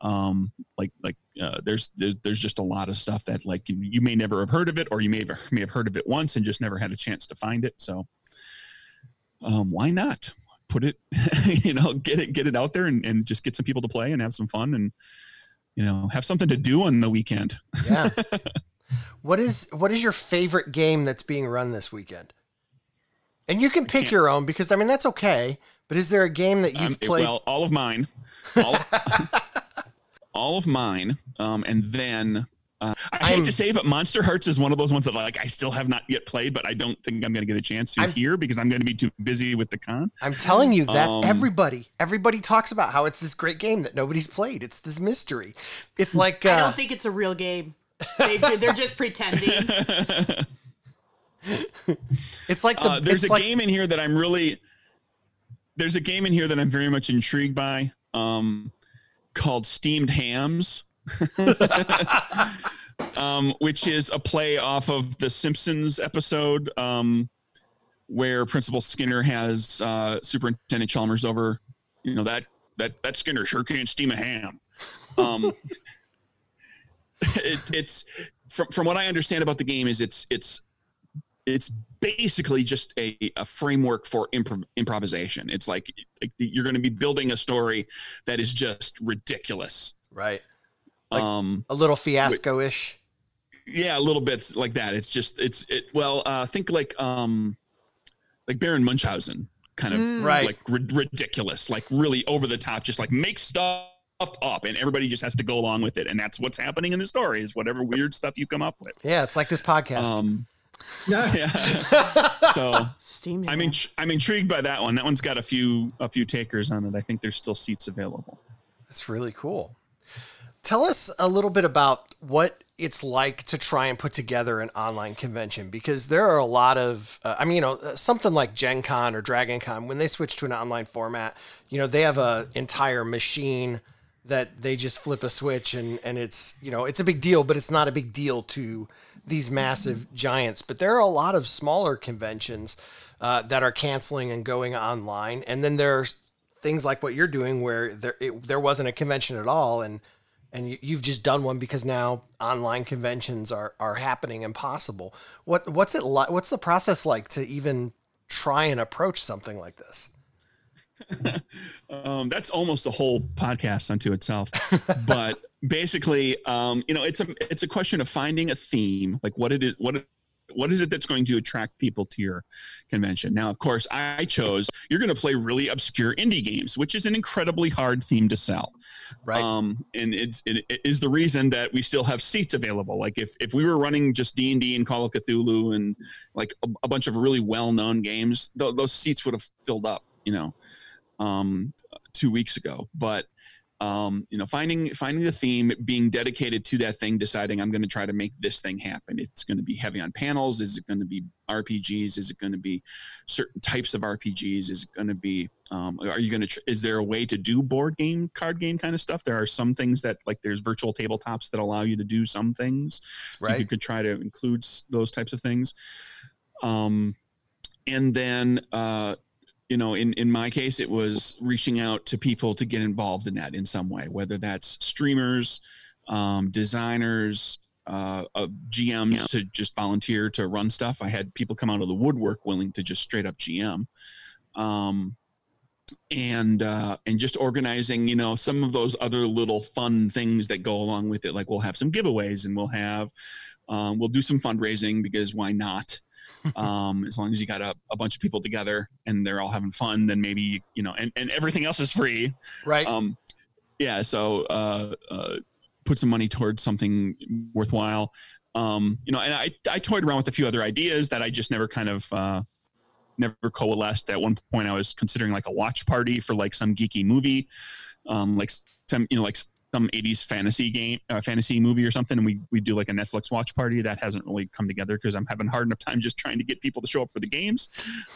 Um, like, like uh, there's, there's there's just a lot of stuff that like you, you may never have heard of it, or you may have, may have heard of it once and just never had a chance to find it. So um, why not put it, you know, get it get it out there and, and just get some people to play and have some fun and you know have something to do on the weekend. Yeah. What is what is your favorite game that's being run this weekend? And you can pick your own because, I mean, that's okay. But is there a game that you've um, played? Well, all of mine. All, all of mine. Um, and then uh, I I'm, hate to say, but Monster Hearts is one of those ones that like I still have not yet played, but I don't think I'm going to get a chance to I'm, here because I'm going to be too busy with the con. I'm telling you that um, everybody, everybody talks about how it's this great game that nobody's played. It's this mystery. It's like. Uh, I don't think it's a real game. They, they're just pretending. It's like the, uh, there's it's a like... game in here that I'm really there's a game in here that I'm very much intrigued by um, called Steamed Hams, um, which is a play off of the Simpsons episode um, where Principal Skinner has uh, Superintendent Chalmers over. You know that that that Skinner sure can't steam a ham. Um, it, it's from from what I understand about the game is it's it's. It's basically just a, a framework for improv- improvisation. It's like, like you're going to be building a story that is just ridiculous. Right. Like um, a little fiasco-ish. Yeah, a little bit like that. It's just, it's, it. well, uh, think like um, like Baron Munchausen kind of mm. right. like ri- ridiculous, like really over the top, just like make stuff up and everybody just has to go along with it. And that's what's happening in the story is whatever weird stuff you come up with. Yeah, it's like this podcast. Um, Yeah. yeah. So Steamy, I'm in, I'm intrigued by that one. That one's got a few a few takers on it. I think there's still seats available. That's really cool. Tell us a little bit about what it's like to try and put together an online convention, because there are a lot of, uh, I mean, you know, something like Gen Con or Dragon Con, when they switch to an online format, you know, they have an entire machine that they just flip a switch and, and it's, you know, it's a big deal, but it's not a big deal to these massive giants, but there are a lot of smaller conventions uh, that are canceling and going online. And then there's things like what you're doing, where there it, there wasn't a convention at all, and and you, you've just done one because now online conventions are are happening and possible. What what's it like? What's the process like to even try and approach something like this? um, that's almost a whole podcast unto itself, but basically, um, you know, it's a it's a question of finding a theme, like what it is, what it, what is it that's going to attract people to your convention. Now, of course, I chose you're going to play really obscure indie games, which is an incredibly hard theme to sell, right? Um, and it's it, it is the reason that we still have seats available. Like if if we were running just D and D and Call of Cthulhu and like a, a bunch of really well known games, th- those seats would have filled up, you know. Um, two weeks ago, but um, you know, finding finding the theme, being dedicated to that thing, deciding I'm going to try to make this thing happen. It's going to be heavy on panels. Is it going to be R P Gs? Is it going to be certain types of R P Gs? Is it going to be? Um, are you going to? Tr- is there a way to do board game, card game kind of stuff? There are some things that like there's virtual tabletops that allow you to do some things. Right, you could try to include those types of things. Um, and then. Uh, You know, in, in my case, it was reaching out to people to get involved in that in some way, whether that's streamers, um, designers, uh, uh, G Ms to just volunteer to run stuff. I had people come out of the woodwork willing to just straight up G M. Um, and uh, and just organizing, you know, some of those other little fun things that go along with it. Like we'll have some giveaways and we'll have, um, we'll do some fundraising because why not? Um, as long as you got a, a bunch of people together and they're all having fun, then maybe, you know, and, and everything else is free. Right. Um, yeah. So, uh, uh, put some money towards something worthwhile. Um, you know, and I, I toyed around with a few other ideas that I just never kind of, uh, never coalesced. At one point I was considering like a watch party for like some geeky movie, um, like some, you know, like some eighties fantasy game, uh, fantasy movie or something. And we, we do like a Netflix watch party. That hasn't really come together because I'm having a hard enough time just trying to get people to show up for the games.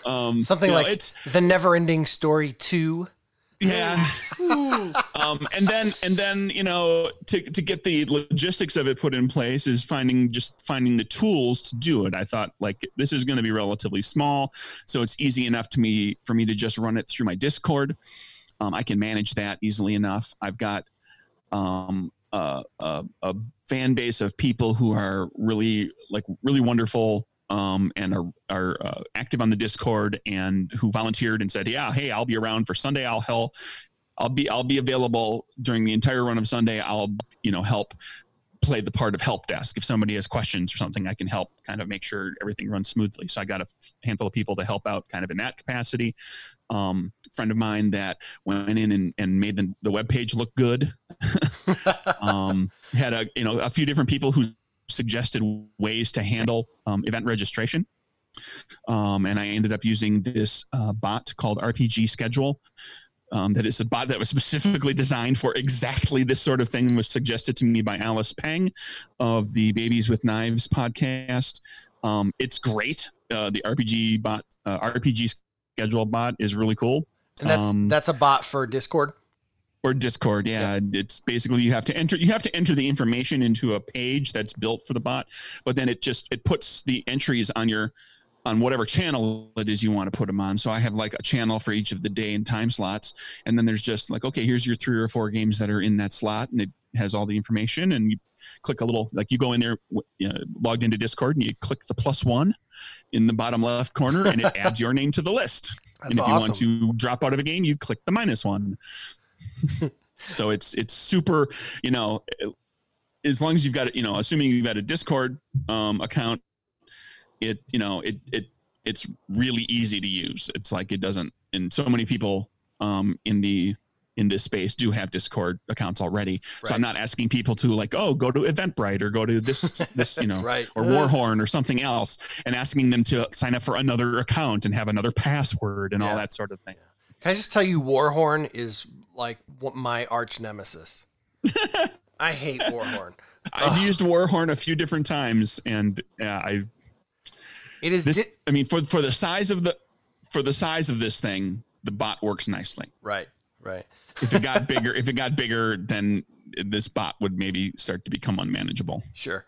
Um, something like know, it's, The Neverending Story two. Yeah. um, and then, and then, you know, to, to get the logistics of it put in place is finding, just finding the tools to do it. I thought like, this is going to be relatively small. So it's easy enough to me, for me to just run it through my Discord. Um, I can manage that easily enough. I've got, um, uh, uh, a fan base of people who are really like really wonderful, um, and are, are, uh, active on the Discord and who volunteered and said, yeah, hey, I'll be around for Sunday. I'll help. I'll be, I'll be available during the entire run of Sunday. I'll, you know, help play the part of help desk. If somebody has questions or something, I can help kind of make sure everything runs smoothly. So I got a handful of people to help out kind of in that capacity. Um, friend of mine that went in and, and made the, the webpage look good. um, had a, you know, a few different people who suggested ways to handle, um, event registration. Um, and I ended up using this, uh, bot called R P G Schedule. Um, that is a bot that was specifically designed for exactly this sort of thing, was suggested to me by Alice Peng of the Babies with Knives podcast. Um, it's great. Uh, the R P G bot, uh, R P G Schedule bot is really cool. And that's, um, that's a bot for Discord or Discord. Yeah. yeah. It's basically, you have to enter, you have to enter the information into a page that's built for the bot, but then it just, it puts the entries on your, on whatever channel it is you want to put them on. So I have like a channel for each of the day and time slots. And then there's just like, okay, here's your three or four games that are in that slot. And it has all the information, and you click a little, like you go in there, you know, logged into Discord, and you click the plus one in the bottom left corner, and it adds your name to the list. That's and if awesome. You want to drop out of a game, you click the minus one. So it's, it's super, you know, as long as you've got, you know, assuming you've got a Discord um, account, it, you know, it, it, it's really easy to use. It's like, it doesn't, and so many people um, in the, in this space do have Discord accounts already. Right. So I'm not asking people to like, oh, go to Eventbrite or go to this, this, you know, right. or Warhorn or something else, and asking them to sign up for another account and have another password and yeah. all that sort of thing. Can I just tell you, Warhorn is like my arch nemesis. I hate Warhorn. I've Ugh. used Warhorn a few different times, and uh, I've, It is. This, di- I mean, for for the size of the for the size of this thing, the bot works nicely. Right, right. If it got bigger, if it got bigger, then this bot would maybe start to become unmanageable. Sure.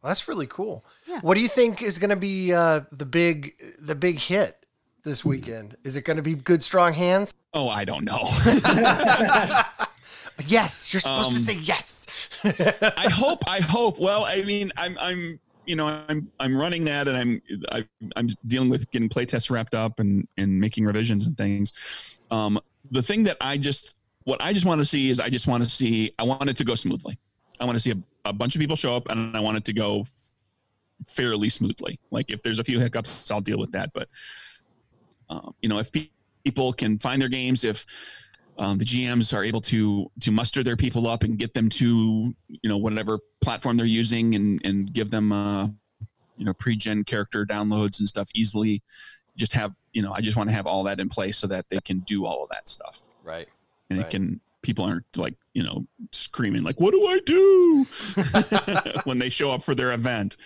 Well, that's really cool. Yeah. What do you think is going to be uh, the big the big hit this weekend? Is it going to be Good Strong Hands? Oh, I don't know. Yes, you're supposed um, to say yes. I hope. I hope. Well, I mean, I'm, I'm, you know, I'm, I'm running that, and I'm, I, I'm dealing with getting playtests wrapped up and and making revisions and things. Um, the thing that I just, what I just want to see is, I just want to see, I want it to go smoothly. I want to see a, a bunch of people show up, and I want it to go fairly smoothly. Like, if there's a few hiccups, I'll deal with that. But um, you know, if pe- people can find their games, if um, the G Ms are able to to muster their people up and get them to, you know, whatever platform they're using, and and give them uh, you know, pre-gen character downloads and stuff easily. Just have, you know, I just want to have all that in place so that they can do all of that stuff. Right. And right. it can. People aren't, like, you know, screaming like, "What do I do?" when they show up for their event.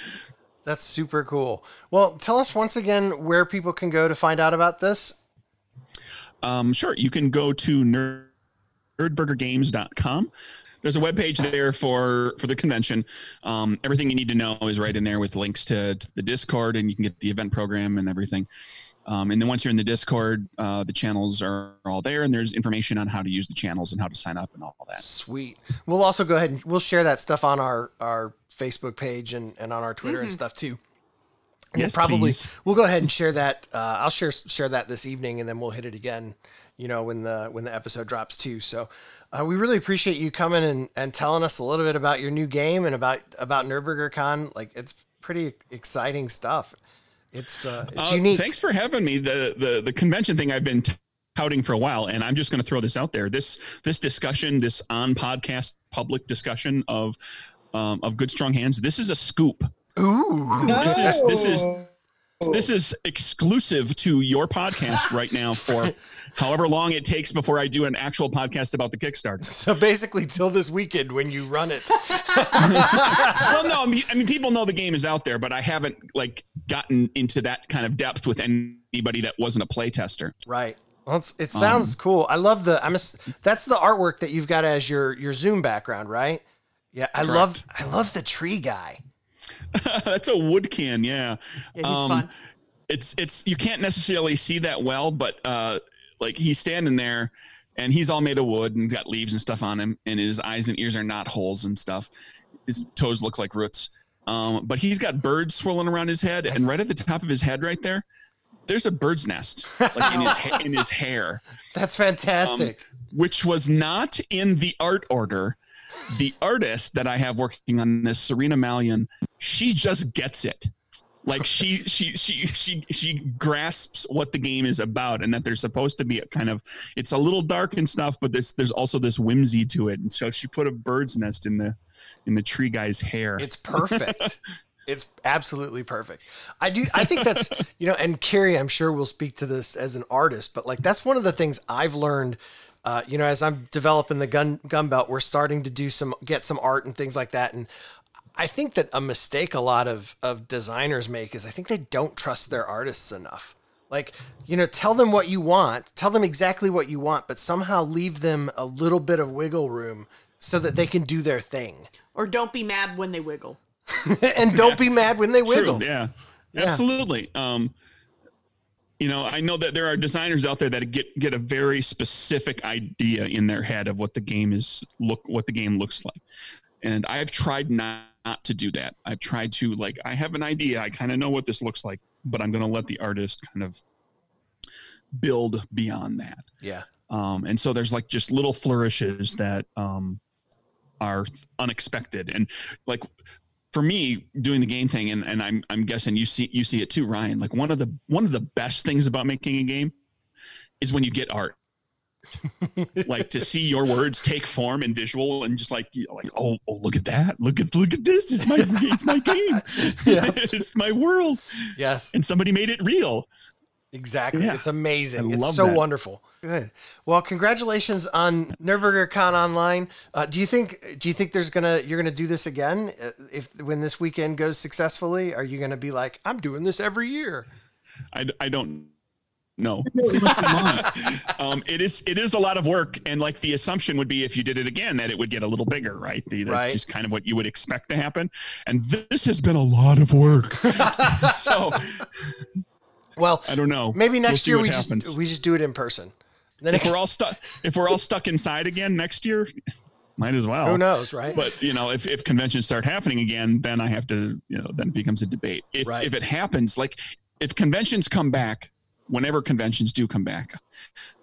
That's super cool. Well, tell us once again where people can go to find out about this. Um, sure. You can go to nerd, nerdburger games dot com. There's a webpage there for, for the convention. Um, everything you need to know is right in there, with links to, to the Discord, and you can get the event program and everything. Um, and then once you're in the Discord, uh, the channels are all there, and there's information on how to use the channels and how to sign up and all that. Sweet. We'll also go ahead and we'll share that stuff on our, our Facebook page and, and on our Twitter mm-hmm. and stuff too. And yes, probably please. We'll go ahead and share that. Uh, I'll share, share that this evening, and then we'll hit it again, you know, when the, when the episode drops too. So uh, we really appreciate you coming and, and telling us a little bit about your new game and about, about NerdburgerCon. Like, it's pretty exciting stuff. It's uh, it's uh, unique. Thanks for having me. The, the the convention thing I've been touting for a while, and I'm just going to throw this out there. This this discussion, this on podcast public discussion of um, of Good Strong Hands. This is a scoop. Ooh, no. this is this is this is exclusive to your podcast right now for however long it takes before I do an actual podcast about the Kickstarter. So basically, till this weekend when you run it. Well, no, I mean, I mean people know the game is out there, but I haven't like gotten into that kind of depth with anybody that wasn't a play tester. Right. Well, it's, it sounds um, cool. I love the. I'm. A, that's the artwork that you've got as your your Zoom background, right? Yeah. I love. I love the tree guy. That's a Wildkin. Yeah. Yeah, he's um, fun. It's it's you can't necessarily see that well, but uh, like he's standing there. And he's all made of wood, and he's got leaves and stuff on him, and his eyes and ears are knot holes and stuff. His toes look like roots. Um, but he's got birds swirling around his head, and right at the top of his head right there, there's a bird's nest like in, his ha- in his hair. That's fantastic. Um, which was not in the art order. The artist that I have working on this, Serena Malian, she just gets it. Like she, she, she, she, she grasps what the game is about, and that there's supposed to be a kind of, it's a little dark and stuff, but there's, there's also this whimsy to it. And so she put a bird's nest in the, in the tree guy's hair. It's perfect. It's absolutely perfect. I do. I think that's, you know, and Carrie, I'm sure will speak to this as an artist, but like, that's one of the things I've learned, uh, you know, as I'm developing the gun gun belt, we're starting to do some, get some art and things like that. And I think that a mistake a lot of, of designers make is I think they don't trust their artists enough. Like, you know, tell them what you want, tell them exactly what you want, but somehow leave them a little bit of wiggle room so that they can do their thing. Or don't be mad when they wiggle. And don't yeah. be mad when they wiggle. True, yeah. yeah, absolutely. Um, you know, I know that there are designers out there that get, get a very specific idea in their head of what the game is, look, what the game looks like. And I've tried not, not to do that. I've tried to like, I have an idea. I kind of know what this looks like, but I'm going to let the artist kind of build beyond that. Yeah. Um, and so there's like just little flourishes that um, are unexpected. And like for me doing the game thing, and, and I'm, I'm guessing you see, you see it too, Ryan, like one of the, one of the best things about making a game is when you get art. Like to see your words take form and visual, and just like, you know, like oh, oh look at that, look at look at this, it's my it's my game, yeah. It's my world. Yes, and somebody made it real. Exactly, yeah. It's amazing. I it's so that. Wonderful. Good. Well, congratulations on NerdburgerCon Online. Uh, do you think do you think there's gonna you're gonna do this again if when this weekend goes successfully? Are you gonna be like, I'm doing this every year? I I don't. No, um, it is, it is a lot of work. And like the assumption would be if you did it again, that it would get a little bigger, right? The, the, right. Just kind of what you would expect to happen. And this has been a lot of work. So Well, I don't know. Maybe next we'll year we happens. just we just do it in person. Then if we're all stuck, if we're all stuck inside again next year, might as well. Who knows, right? But you know, if, if conventions start happening again, then I have to, you know, then it becomes a debate. If right. if it happens, like if conventions come back, whenever conventions do come back,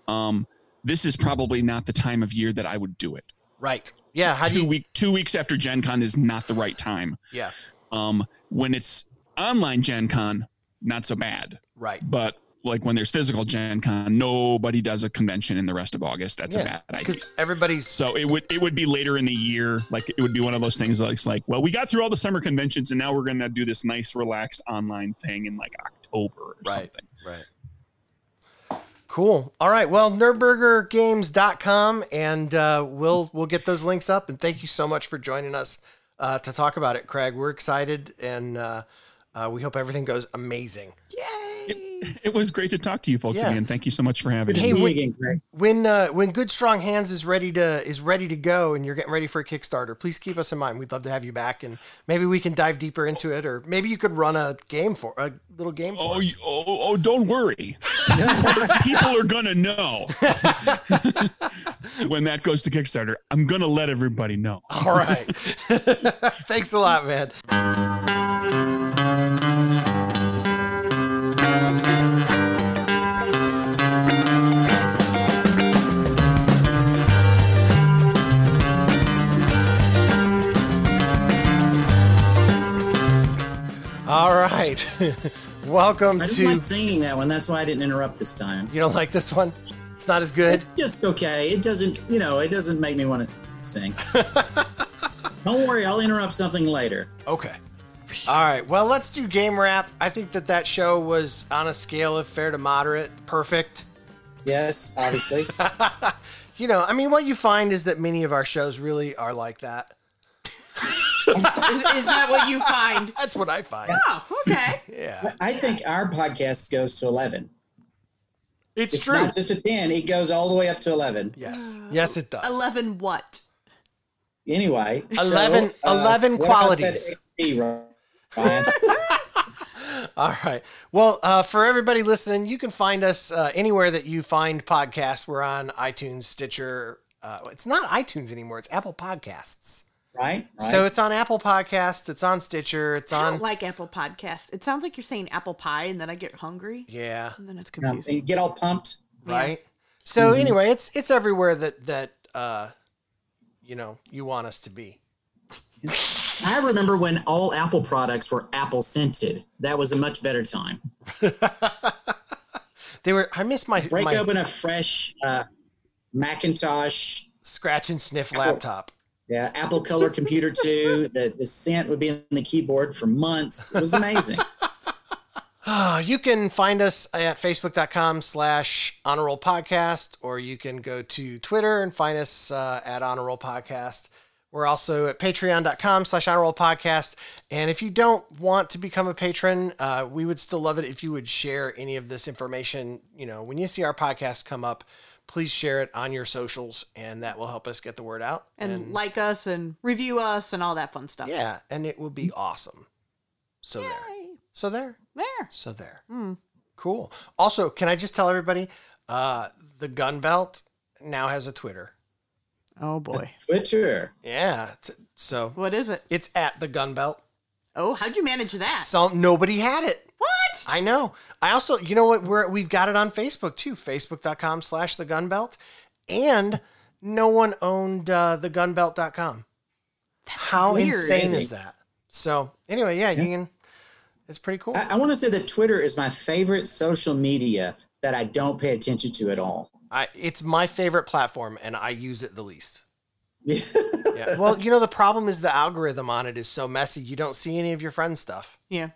um, this is probably not the time of year that I would do it. Right. Yeah. How two do you... week two weeks after Gen Con is not the right time. Yeah. Um, when it's online Gen Con, not so bad. Right. But like when there's physical Gen Con, nobody does a convention in the rest of August. That's yeah, a bad idea. Because everybody's so it would it would be later in the year. Like it would be one of those things like, like, well, we got through all the summer conventions and now we're gonna do this nice relaxed online thing in like October or right, something. Right. Cool. All right. Well, nerdburger games dot com, and uh, we'll we'll get those links up. And thank you so much for joining us uh, to talk about it, Craig. We're excited, and uh, uh, we hope everything goes amazing. Yay! It, it was great to talk to you folks yeah. again. Thank you so much for having hey, me. When, again, Craig. When uh, when Good Strong Hands is ready to is ready to go, and you're getting ready for a Kickstarter, please keep us in mind. We'd love to have you back, and maybe we can dive deeper into it, or maybe you could run a game for a little game. For oh, us. You, oh, oh! Don't worry. People are gonna know when that goes to Kickstarter. I'm gonna let everybody know. All right. Thanks a lot, man. All right. Welcome I just to. I like singing that one. That's why I didn't interrupt this time. You don't like this one? It's not as good? It's just okay. It doesn't, you know, it doesn't make me want to sing. Don't worry. I'll interrupt something later. Okay. All right. Well, let's do game wrap. I think that that show was on a scale of fair to moderate. Perfect. Yes, obviously. You know, I mean, what you find is that many of our shows really are like that. is, is that what you find? That's what I find. Oh, okay. Yeah. I think our podcast goes to eleven. It's, it's true. It's not just a ten. It goes all the way up to eleven. Yes. Uh, yes, it does. eleven what? Anyway. eleven, so, uh, eleven qualities. Ryan? All right. Well, uh, for everybody listening, you can find us uh, anywhere that you find podcasts. We're on iTunes, Stitcher. Uh, it's not iTunes anymore. It's Apple Podcasts. Right, right. So it's on Apple Podcasts. It's on Stitcher. It's on. I don't like Apple Podcasts. It sounds like you're saying apple pie, and then I get hungry. Yeah. And then it's confusing. Yeah, you get all pumped. Right. Yeah. So mm-hmm. anyway, it's it's everywhere that that uh, you know, you want us to be. I remember when all Apple products were apple scented. That was a much better time. They were. I miss my break my, open a fresh uh, Macintosh scratch and sniff apple. Laptop. Yeah, Apple Color Computer two. The, the scent would be in the keyboard for months. It was amazing. You can find us at facebook.com slash honor roll podcast, or you can go to Twitter and find us uh, at honor roll podcast. We're also at patreon.com slash honor roll podcast. And if you don't want to become a patron, uh, we would still love it if you would share any of this information. You know, when you see our podcast come up, please share it on your socials, and that will help us get the word out. And, and like us and review us and all that fun stuff. Yeah, and it will be awesome. So Yay. there. So there. There. So there. Mm. Cool. Also, can I just tell everybody, uh, the Gun Belt now has a Twitter. Oh, boy. Twitter. Yeah. So. What is it? It's at the Gun Belt. Oh, how'd you manage that? So, nobody had it. What? I know. I also, you know what? We're, we've got it on Facebook too. Facebook.com slash the Gunbelt. And no one owned uh, the gunbelt dot com. How weird. Insane is, is that? So anyway, yeah, yeah. You can, it's pretty cool. I, I want to say that Twitter is my favorite social media that I don't pay attention to at all. I, it's my favorite platform and I use it the least. Yeah. Yeah. Well, you know, the problem is the algorithm on it is so messy. You don't see any of your friends' stuff. Yeah.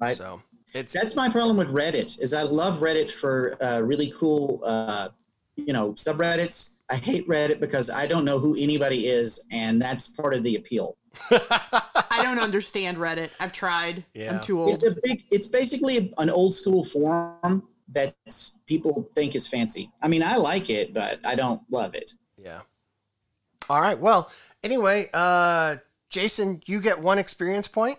Right. So it's that's my problem with Reddit is I love Reddit for uh, really cool, uh, you know, subreddits. I hate Reddit because I don't know who anybody is, and that's part of the appeal. I don't understand Reddit. I've tried. Yeah. I'm too old. It's, a big, it's basically an old school forum that people think is fancy. I mean, I like it, but I don't love it. Yeah. All right. Well, anyway, uh, Jason, you get one experience point.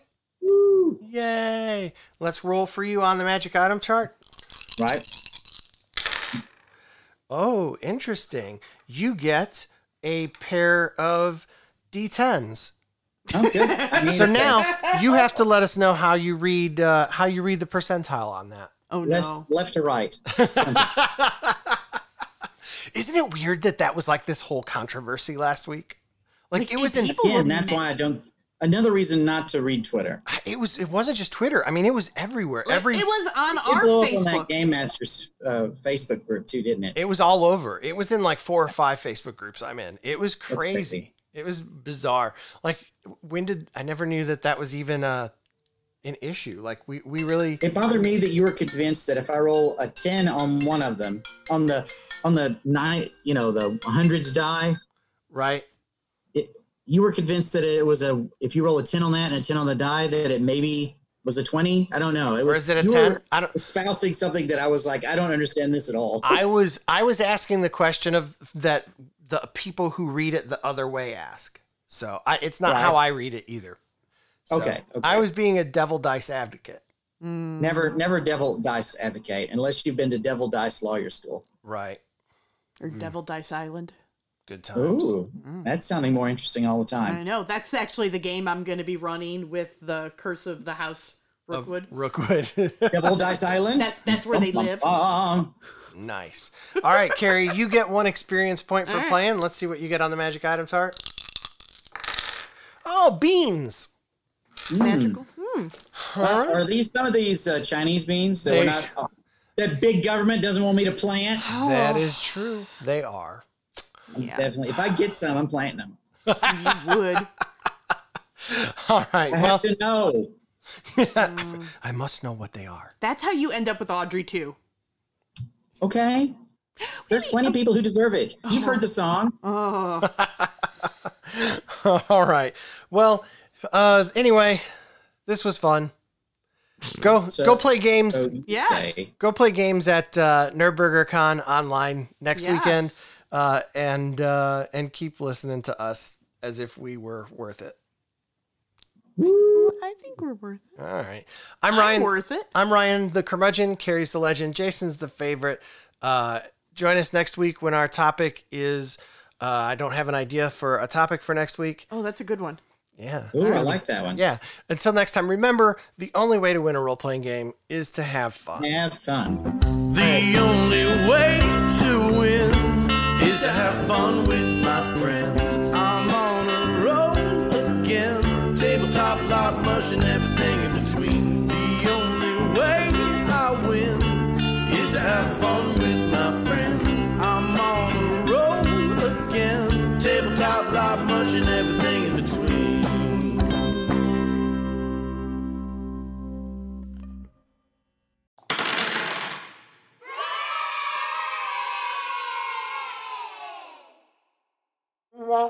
Woo! Yay! Let's roll for you on the magic item chart. Right. Oh, interesting. You get a pair of D tens. Okay. So now you have to let us know how you read uh, how you read the percentile on that. Oh no. Left, left to right. Isn't it weird that that was like this whole controversy last week? Like, like it was in people, and that's why I don't. Another reason not to read Twitter. It was. It wasn't just Twitter. I mean, it was everywhere. Every. It was on it our Facebook. On that Game Masters uh, Facebook group too, didn't it? It was all over. It was in like four or five Facebook groups I'm in. It was crazy. It was bizarre. Like, when did I never knew that that was even a an issue? Like, we we really. It bothered me that you were convinced that if I roll a ten on one of them, on the on the nine, you know, the hundreds die, right. You were convinced that it was a, if you roll a ten on that and a ten on the die, that it maybe was a twenty. I don't know. It was, or is it a ten? I don't, espousing something that I was like, I don't understand this at all. I was, I was asking the question of that the people who read it the other way ask. So I, it's not right. How I read it either. So okay, okay. I was being a devil dice advocate. Mm. Never, never devil dice advocate unless you've been to devil dice lawyer school. Right. Or mm. Devil Dice Island. Good times. Ooh, that's sounding more interesting all the time. I know. That's actually the game I'm going to be running with the Curse of the House Rookwood. Of Rookwood. Devil Dice Island? That's, that's where they live. Um, nice. All right, Carrie, you get one experience point for right. playing. Let's see what you get on the magic item chart. Oh, beans. Magical. Mm. Mm. All right. Are these some of these uh, Chinese beans? That, we're not, oh, that big government doesn't want me to plant? Oh. That is true. They are. Yeah. Definitely. If I get some, I'm planting them. You would. All right. I well, have to know. um, I must know what they are. That's how you end up with Audrey too. Okay. There's plenty of people who deserve it. Oh. You've heard the song. Oh. All right. Well, uh, anyway, this was fun. Go so, go play games. So yeah. Say. Go play games at uh, NerdburgerCon online next yes. weekend. Uh, and uh, and keep listening to us as if we were worth it. I think we're worth it. All right. I'm Ryan. I'm worth it. I'm Ryan, the curmudgeon. Carrie's the legend. Jason's the favorite. Uh, join us next week when our topic is, uh, I don't have an idea for a topic for next week. Oh, that's a good one. Yeah. Ooh, I like that one. Yeah. Until next time, remember, the only way to win a role-playing game is to have fun. Have fun. The only way to win is to have fun with my friends. I'm on a roll again. Tabletop, lot, mush, and everything in between. The only way I win is to have fun with my friends. I'm on a roll again. Tabletop, lot, mush, and everything in between. La